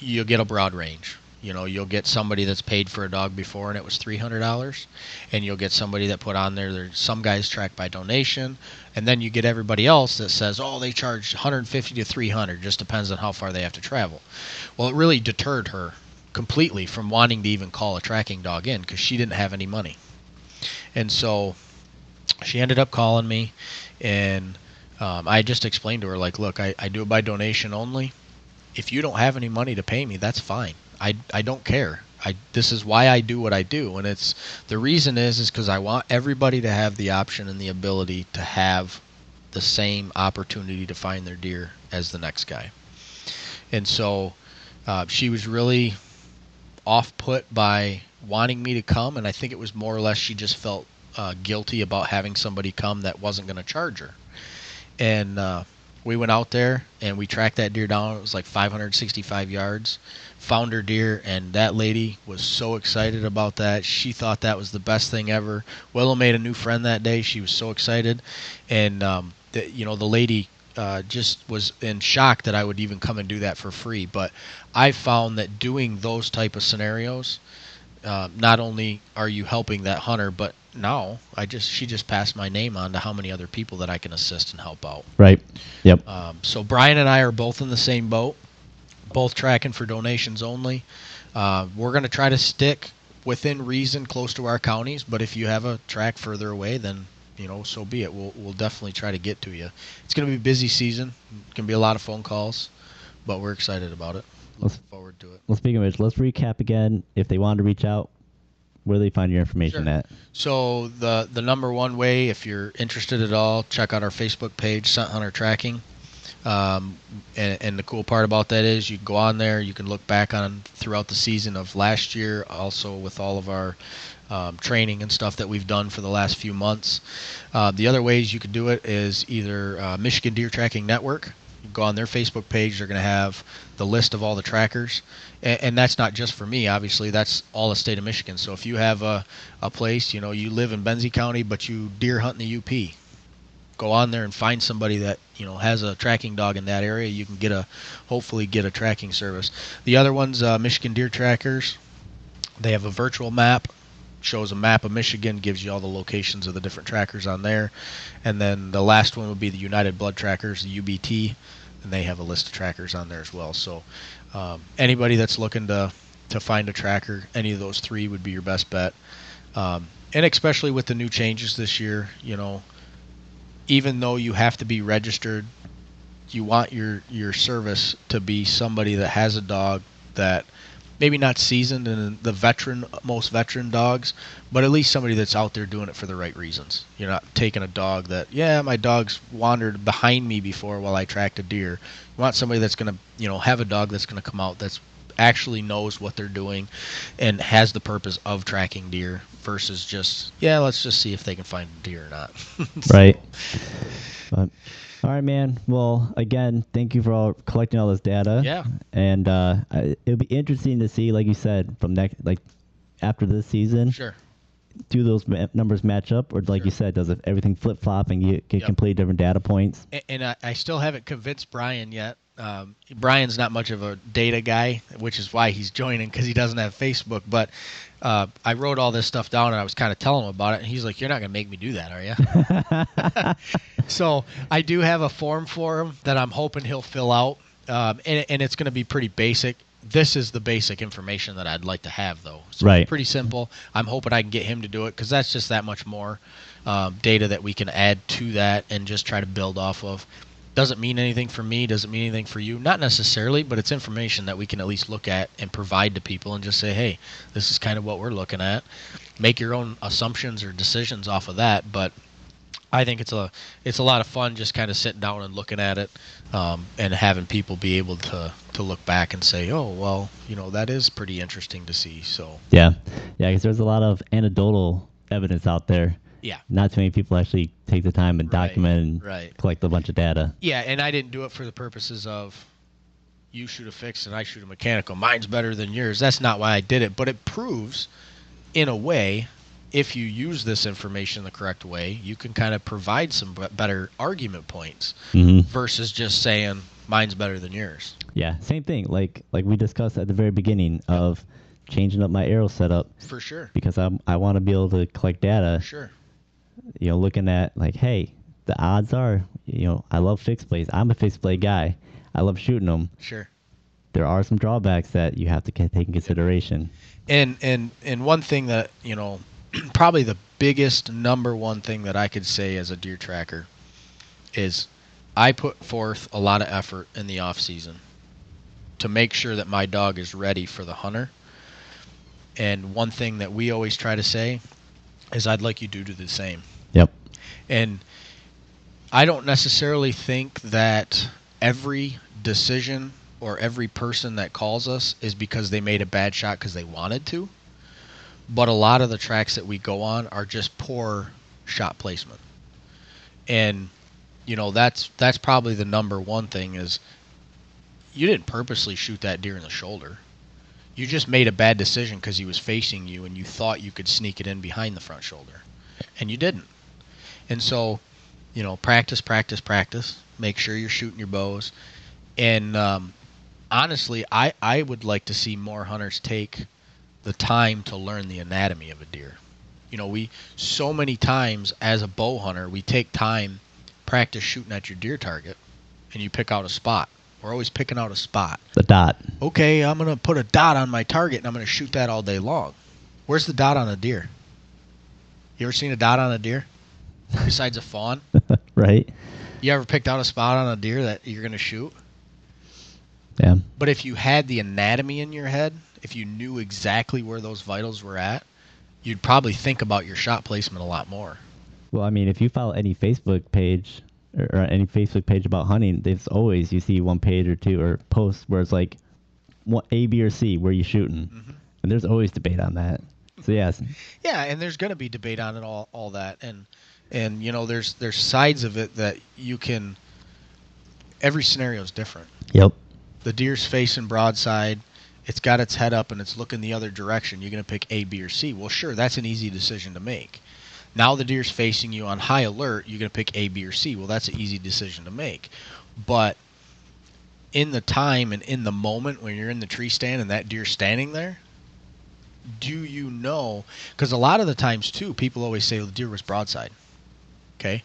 you'll get a broad range. You know, you'll get somebody that's paid for a dog before and it was three hundred dollars, and you'll get somebody that put on there, there's some guys track by donation, and then you get everybody else that says, oh, they charge one hundred fifty to three hundred, just depends on how far they have to travel. Well, it really deterred her completely from wanting to even call a tracking dog in because she didn't have any money. And so she ended up calling me, and um, I just explained to her, like, look, I, I do it by donation only. If you don't have any money to pay me, that's fine. I, I don't care. I, this is why I do what I do. And it's the reason is is because I want everybody to have the option and the ability to have the same opportunity to find their deer as the next guy. And so uh, she was really off put by wanting me to come. And I think it was more or less she just felt uh, guilty about having somebody come that wasn't going to charge her. And uh, we went out there and we tracked that deer down. It was like five hundred sixty-five yards. Found her deer, and that lady was so excited about that. She thought that was the best thing ever. Willow made a new friend that day. She was so excited, and um, the, you know, the lady uh, just was in shock that I would even come and do that for free. But I found that doing those type of scenarios, uh, not only are you helping that hunter, but now I just she just passed my name on to how many other people that I can assist and help out. Right. Yep. Um, so Brian and I are both in the same boat. Both tracking for donations only. Uh, we're going to try to stick within reason close to our counties, but if you have a track further away, then, you know, so be it. We'll, we'll definitely try to get to you. It's going to be a busy season. It's going to be a lot of phone calls, but we're excited about it. Looking forward to it. Well, speaking of which, let's recap again. If they wanted to reach out, where do they find your information sure. at? So the, the number one way, if you're interested at all, check out our Facebook page, Scent Hunter Tracking. Um, and, and the cool part about that is you go on there, you can look back on throughout the season of last year, also with all of our um, training and stuff that we've done for the last few months. Uh, the other ways you could do it is either uh, Michigan Deer Tracking Network. You go on their Facebook page, they're going to have the list of all the trackers. And, and that's not just for me, obviously, that's all the state of Michigan. So if you have a, a place, you know, you live in Benzie County, but you deer hunt in the U P, go on there and find somebody that, you know, has a tracking dog in that area. You can get a, hopefully get a tracking service. The other one's uh, Michigan Deer Trackers. They have a virtual map, shows a map of Michigan, gives you all the locations of the different trackers on there. And then the last one would be the United Blood Trackers, the U B T, and they have a list of trackers on there as well. So um, anybody that's looking to, to find a tracker, any of those three would be your best bet. Um, and especially with the new changes this year, you know, even though you have to be registered, you want your, your service to be somebody that has a dog that maybe not seasoned and the veteran, most veteran dogs, but at least somebody that's out there doing it for the right reasons. You're not taking a dog that, yeah, my dog's wandered behind me before while I tracked a deer. You want somebody that's going to, you know, have a dog that's going to come out that's actually knows what they're doing and has the purpose of tracking deer versus just, yeah, let's just see if they can find deer or not. So. Right. But, all right, man. Well, again, thank you for all collecting all this data. Yeah. And uh, it'll be interesting to see, like you said, from next, like after this season. Sure. Do those ma- numbers match up, or like sure. you said, does it, everything flip flop and you get yep. completely different data points? And, and I, I still haven't convinced Brian yet. Um, Brian's not much of a data guy, which is why he's joining, because he doesn't have Facebook. But uh, I wrote all this stuff down, and I was kind of telling him about it. And he's like, "You're not going to make me do that, are you?" So I do have a form for him that I'm hoping he'll fill out, um, and, and it's going to be pretty basic. This is the basic information that I'd like to have, though. So right. It's pretty simple. I'm hoping I can get him to do it because that's just that much more um, data that we can add to that and just try to build off of. Doesn't mean anything for me, doesn't mean anything for you. Not necessarily, but it's information that we can at least look at and provide to people and just say, hey, this is kind of what we're looking at. Make your own assumptions or decisions off of that. But I think it's a it's a lot of fun just kind of sitting down and looking at it um, and having people be able to, to look back and say, oh, well, you know, that is pretty interesting to see. So yeah, yeah, because there's a lot of anecdotal evidence out there. Yeah. Not too many people actually take the time and right, document and right. collect a bunch of data. Yeah, and I didn't do it for the purposes of you shoot a fixed and I shoot a mechanical. Mine's better than yours. That's not why I did it. But it proves, in a way, if you use this information the correct way, you can kind of provide some better argument points mm-hmm. versus just saying mine's better than yours. Yeah, same thing. Like like we discussed at the very beginning of changing up my arrow setup. For sure. Because I'm, I want to be able to collect data. For sure. You know, looking at like, hey, the odds are, you know, I love fixed blades. I'm a fixed blade guy. I love shooting them. Sure. There are some drawbacks that you have to take in consideration. And and and one thing that, you know, probably the biggest number one thing that I could say as a deer tracker is I put forth a lot of effort in the off season to make sure that my dog is ready for the hunter. And one thing that we always try to say is I'd like you to do the same. Yep. And I don't necessarily think that every decision or every person that calls us is because they made a bad shot because they wanted to. But a lot of the tracks that we go on are just poor shot placement. And, you know, that's that's probably the number one thing is you didn't purposely shoot that deer in the shoulder. You just made a bad decision because he was facing you and you thought you could sneak it in behind the front shoulder. And you didn't. And so, you know, practice, practice, practice. Make sure you're shooting your bows. And um, honestly, I, I would like to see more hunters take the time to learn the anatomy of a deer. You know, we so many times as a bow hunter, we take time, practice shooting at your deer target, and you pick out a spot. We're always picking out a spot. The dot. Okay, I'm going to put a dot on my target, and I'm going to shoot that all day long. Where's the dot on a deer? You ever seen a dot on a deer? Besides a fawn? Right. You ever picked out a spot on a deer that you're going to shoot? Yeah. But if you had the anatomy in your head, if you knew exactly where those vitals were at, you'd probably think about your shot placement a lot more. Well, I mean, if you follow any Facebook page or any Facebook page about hunting, there's always, you see one page or two or posts where it's like what, A, B, or C, where are you shooting? Mm-hmm. And there's always debate on that. So, yes. Yeah, and there's going to be debate on it, all, all that. And, and you know, there's there's sides of it that you can – every scenario is different. Yep. The deer's facing broadside, it's got its head up, and it's looking the other direction. You're going to pick A, B, or C. Well, sure, that's an easy decision to make. Now the deer's facing you on high alert, you're going to pick A, B, or C. Well, that's an easy decision to make. But in the time and in the moment when you're in the tree stand and that deer's standing there, do you know? Because a lot of the times, too, people always say, well, the deer was broadside. Okay?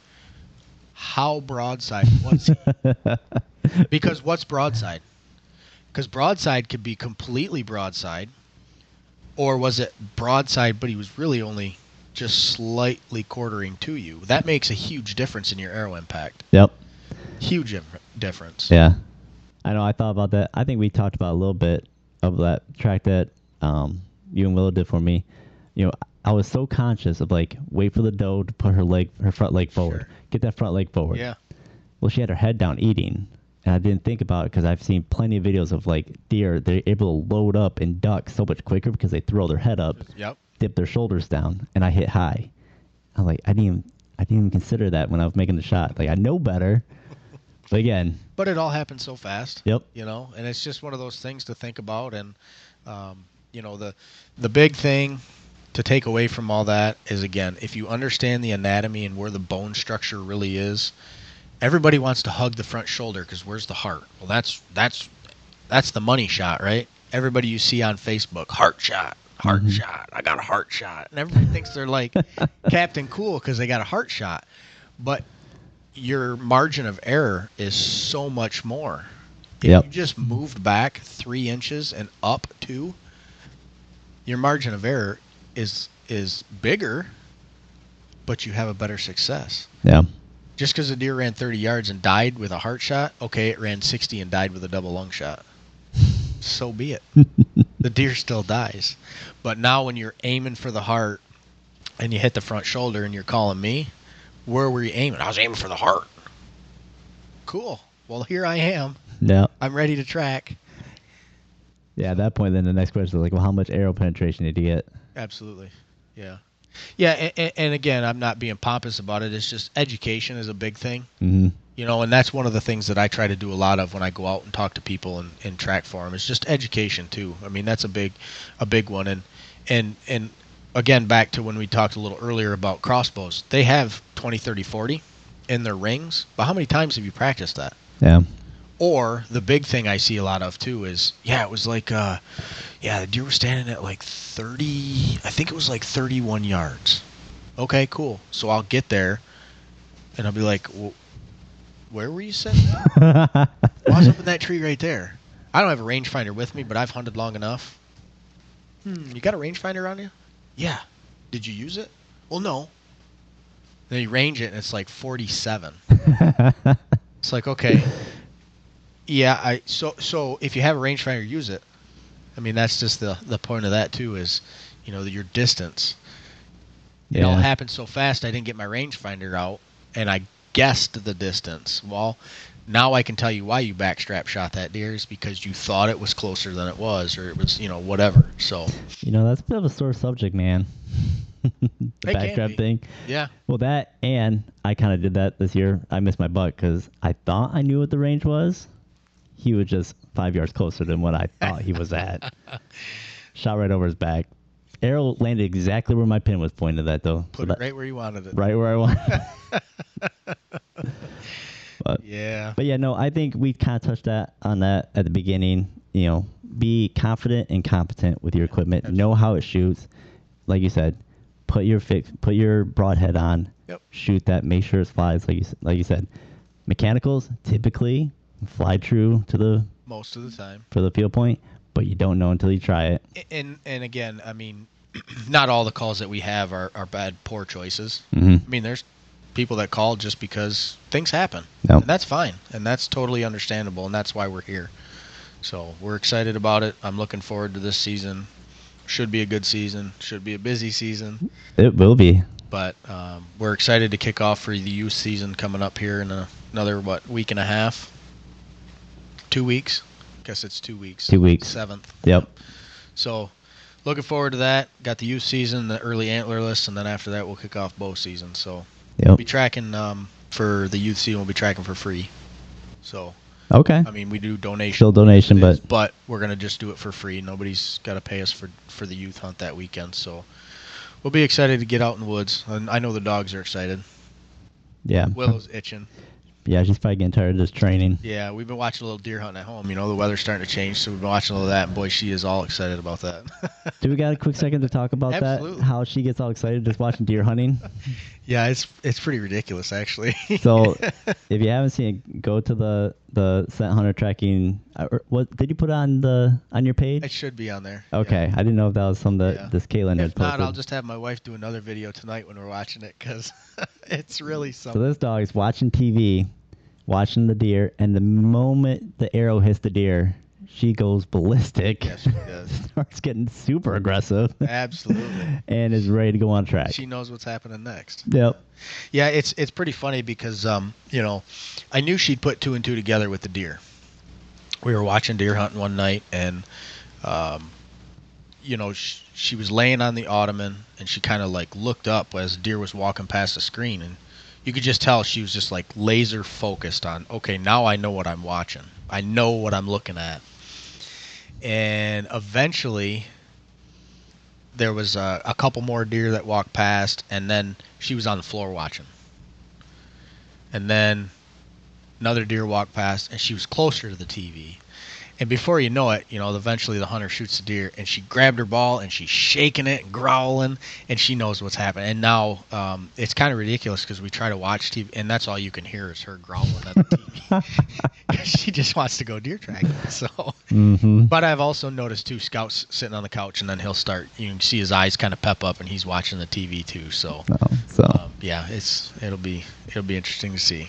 How broadside was he? Because what's broadside? Because broadside could be completely broadside, or was it broadside, but he was really only just slightly quartering to you? That makes a huge difference in your arrow impact. Yep. Huge difference. Yeah. I know. I thought about that. I think we talked about a little bit of that track that um, you and Willow did for me. You know, I was so conscious of, like, wait for the doe to put her leg, her front leg forward. Sure. Get that front leg forward. Yeah. Well, she had her head down eating. And I didn't think about it because I've seen plenty of videos of, like, deer. They're able to load up and duck so much quicker because they throw their head up, yep. Dip their shoulders down, and I hit high. I'm like, I didn't even, I didn't even consider that when I was making the shot. Like, I know better. But again. But it all happened so fast. Yep. You know, and it's just one of those things to think about. And, um, you know, the the big thing to take away from all that is, again, if you understand the anatomy and where the bone structure really is, everybody wants to hug the front shoulder because where's the heart? Well, that's that's that's the money shot, right? Everybody you see on Facebook, heart shot, heart mm-hmm. shot. I got a heart shot. And everybody thinks they're like Captain Cool because they got a heart shot. But your margin of error is so much more. If yep. you just moved back three inches and up two, your margin of error is is bigger, but you have a better success. Yeah. Just because a deer ran thirty yards and died with a heart shot, okay, it ran sixty and died with a double lung shot. So be it. The deer still dies. But now when you're aiming for the heart and you hit the front shoulder and you're calling me, where were you aiming? I was aiming for the heart. Cool. Well, here I am. Yeah. I'm ready to track. Yeah, at that point, then the next question is like, well, how much arrow penetration did you get? Absolutely. Yeah. Yeah, and, and again, I'm not being pompous about it. It's just education is a big thing, mm-hmm. you know, and that's one of the things that I try to do a lot of when I go out and talk to people and, and track for them. It's just education too. I mean, that's a big, a big one. And and and again, back to when we talked a little earlier about crossbows, they have twenty, thirty, forty in their rings. But how many times have you practiced that? Yeah. Or the big thing I see a lot of too is, yeah, it was like, uh, yeah, the deer was standing at like thirty, I think it was like thirty-one yards. Okay, cool. So I'll get there, and I'll be like, well, where were you sitting? Well, I was up in that tree right there. I don't have a rangefinder with me, but I've hunted long enough. Hmm, you got a rangefinder on you? Yeah. Did you use it? Well, no. Then you range it, and it's like forty-seven. It's like, okay. Yeah, I so so if you have a rangefinder, use it. I mean, that's just the the point of that too is, you know, your distance. Yeah. It all happened so fast. I didn't get my rangefinder out, and I guessed the distance. Well, now I can tell you why you backstrap shot that deer is because you thought it was closer than it was, or it was, you know, whatever. So, you know, that's a bit of a sore subject, man. The backstrap thing. Yeah. Well, that and I kind of did that this year. I missed my buck because I thought I knew what the range was. He was just five yards closer than what I thought he was at. Shot right over his back. Arrow landed exactly where my pin was pointed at, though. Put so it that, right where you wanted it. Right where I wanted it. but, yeah. But, yeah, no, I think we kind of touched that on that at the beginning. You know, be confident and competent with your equipment. Absolutely. Know how it shoots. Like you said, put your fix, put your broadhead on. Yep. Shoot that. Make sure it flies, like you, like you said. Mechanicals typically fly true to the... most of the time. For the field point. But you don't know until you try it. And and again, I mean, not all the calls that we have are, are bad, poor choices. Mm-hmm. I mean, there's people that call just because things happen. Nope. And that's fine. And that's totally understandable. And that's why we're here. So we're excited about it. I'm looking forward to this season. Should be a good season. Should be a busy season. It will be. But um, we're excited to kick off for the youth season coming up here in a, another, what, week and a half? Two weeks? Guess it's two weeks. Two weeks. Seventh. Yep. So, looking forward to that. Got the youth season, the early antler list, and then after that we'll kick off bow season. So, yep. We'll be tracking um, for the youth season. We'll be tracking for free. So. Okay. I mean, we do donation. Still donation, days, but but we're gonna just do it for free. Nobody's got to pay us for for the youth hunt that weekend. So, we'll be excited to get out in the woods, and I know the dogs are excited. Yeah. Willow's itching. Yeah, she's probably getting tired of this training. Yeah, we've been watching a little deer hunt at home. You know, the weather's starting to change, so we've been watching a little of that. And boy, she is all excited about that. Do we got a quick second to talk about Absolutely. that? How she gets all excited just watching deer hunting? Yeah, it's it's pretty ridiculous, actually. So, if you haven't seen it, go to the the Scent Hunter Tracking. Or what did you put on the on your page? It should be on there. Okay, yeah. I didn't know if that was some that yeah. this Caitlin had posted. If not, I'll just have my wife do another video tonight when we're watching it because it's really something. So this dog is watching T V, watching the deer, and the moment the arrow hits the deer, she goes ballistic. Yes, she does. Starts getting super aggressive. Absolutely. And is ready to go on track. She knows what's happening next. Yep. Yeah, it's it's pretty funny because um, you know, I knew she'd put two and two together with the deer. We were watching deer hunting one night, and um, you know, she, she was laying on the ottoman, and she kind of like looked up as the deer was walking past the screen, and you could just tell she was just like laser focused on, okay, now I know what I'm watching. I know what I'm looking at. And eventually there was a, a couple more deer that walked past, and then she was on the floor watching. And then another deer walked past, and she was closer to the T V. And before you know it, you know, eventually the hunter shoots the deer, and she grabbed her ball, and she's shaking it and growling, and she knows what's happening. And now um, it's kind of ridiculous because we try to watch T V, and that's all you can hear is her growling at the T V. She just wants to go deer tracking. So, mm-hmm. But I've also noticed, too, Scout's sitting on the couch, and then he'll start. You can see his eyes kind of pep up, and he's watching the T V, too. So, oh, so. Um, yeah, it's it'll be it'll be interesting to see.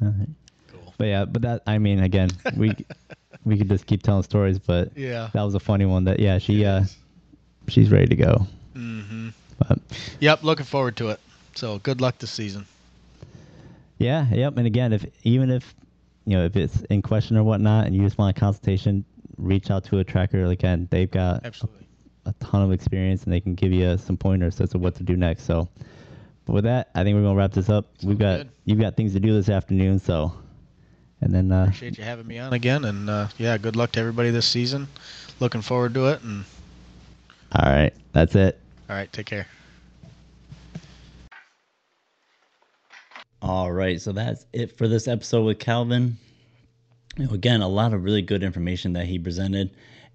All right. Cool. But, yeah, but that, I mean, again, we... We could just keep telling stories, but yeah, that was a funny one. That yeah, she uh, she's ready to go. Mm-hmm. But, yep, looking forward to it. So good luck this season. Yeah, yep. And again, if even if you know if it's in question or whatnot, and you just want a consultation, reach out to a tracker. Again, they've got Absolutely. A, a ton of experience, and they can give you some pointers as to what to do next. So, but with that, I think we're gonna wrap this up. Sounds We've got good. You've got things to do this afternoon, so. And then uh, appreciate you having me on again, and uh, yeah, good luck to everybody this season. Looking forward to it. And all right, that's it. All right, take care. All right, so that's it for this episode with Calvin. you know, again, a lot of really good information that he presented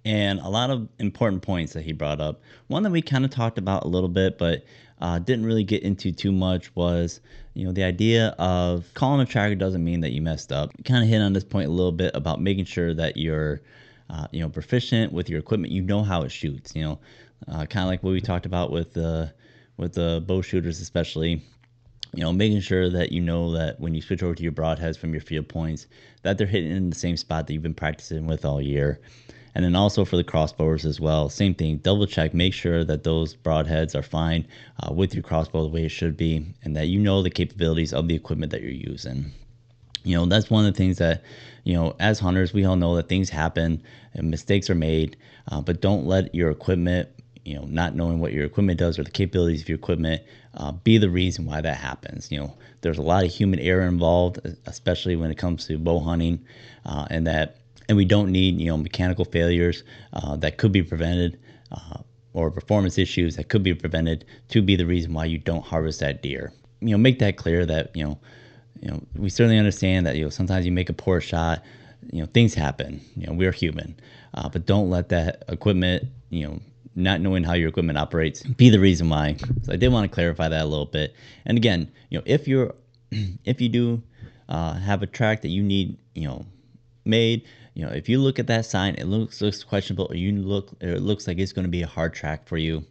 and a lot of important points that he brought up. One that we kind of talked about a little bit, but uh, didn't really get into too much was, you know, the idea of calling a tracker doesn't mean that you messed up. We kind of hit on this point a little bit about making sure that you're, uh, you know, proficient with your equipment. You know how it shoots, you know, uh, kind of like what we talked about with the, with the bow shooters, especially, you know, making sure that you know that when you switch over to your broadheads from your field points, that they're hitting in the same spot that you've been practicing with all year. And then also for the crossbowers as well, same thing, double check, make sure that those broadheads are fine uh, with your crossbow the way it should be, and that you know the capabilities of the equipment that you're using. You know, that's one of the things that, you know, as hunters, we all know that things happen and mistakes are made, uh, but don't let your equipment, you know, not knowing what your equipment does or the capabilities of your equipment uh, be the reason why that happens. You know, there's a lot of human error involved, especially when it comes to bow hunting, uh, and that, and we don't need, you know, mechanical failures uh, that could be prevented uh, or performance issues that could be prevented to be the reason why you don't harvest that deer. You know, make that clear that, you know, you know, we certainly understand that, you know, sometimes you make a poor shot, you know, things happen, you know, we're human, uh, but don't let that equipment, you know, not knowing how your equipment operates be the reason why. So I did want to clarify that a little bit. And again, you know, if you're, if you do uh, have a track that you need, you know, made, you know, if you look at that sign, it looks looks questionable, or you look, or it looks like it's going to be a hard track for you.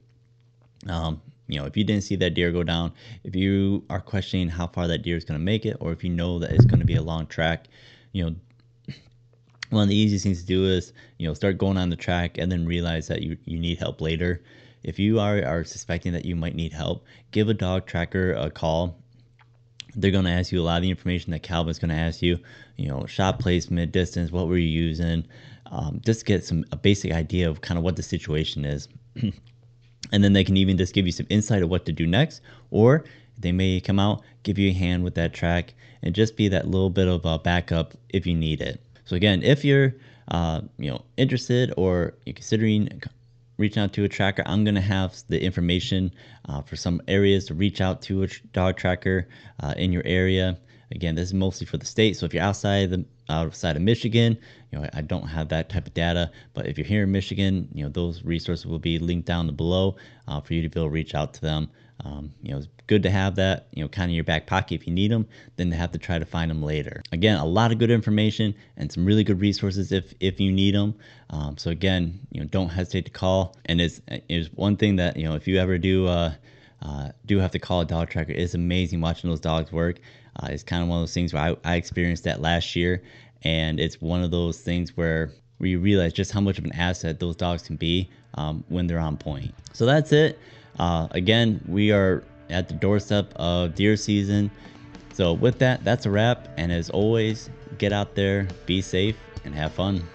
Um, you know, if you didn't see that deer go down, if you are questioning how far that deer is going to make it, or if you know that it's going to be a long track, you know, one of the easiest things to do is, you know, start going on the track and then realize that you, you need help later. If you are, are suspecting that you might need help, give a dog tracker a call. They're going to ask you a lot of the information that Calvin's going to ask you, you know, shot placement, distance, what were you using, um, just get some a basic idea of kind of what the situation is. And then they can even just give you some insight of what to do next, or they may come out, give you a hand with that track, and just be that little bit of a backup if you need it. So again, if you're, uh, you know, interested or you're considering reaching out to a tracker, I'm going to have the information uh, for some areas to reach out to a dog tracker uh, in your area. Again, this is mostly for the state. So if you're outside the outside of Michigan, you know, I don't have that type of data. But if you're here in Michigan, you know, those resources will be linked down below uh, for you to be able to reach out to them. Um, you know, it's good to have that, you know, kind of in your back pocket if you need them, than to have to try to find them later. Again, a lot of good information and some really good resources if, if you need them. Um, so again, you know, don't hesitate to call. And it's, it's one thing that, you know, if you ever do, uh, uh, do have to call a dog tracker, it's amazing watching those dogs work. Uh, it's kind of one of those things where I, I experienced that last year. And it's one of those things where where you realize just how much of an asset those dogs can be um, when they're on point. So that's it. Uh, again, we are at the doorstep of deer season. So with that, that's a wrap. And as always, get out there, be safe, and have fun.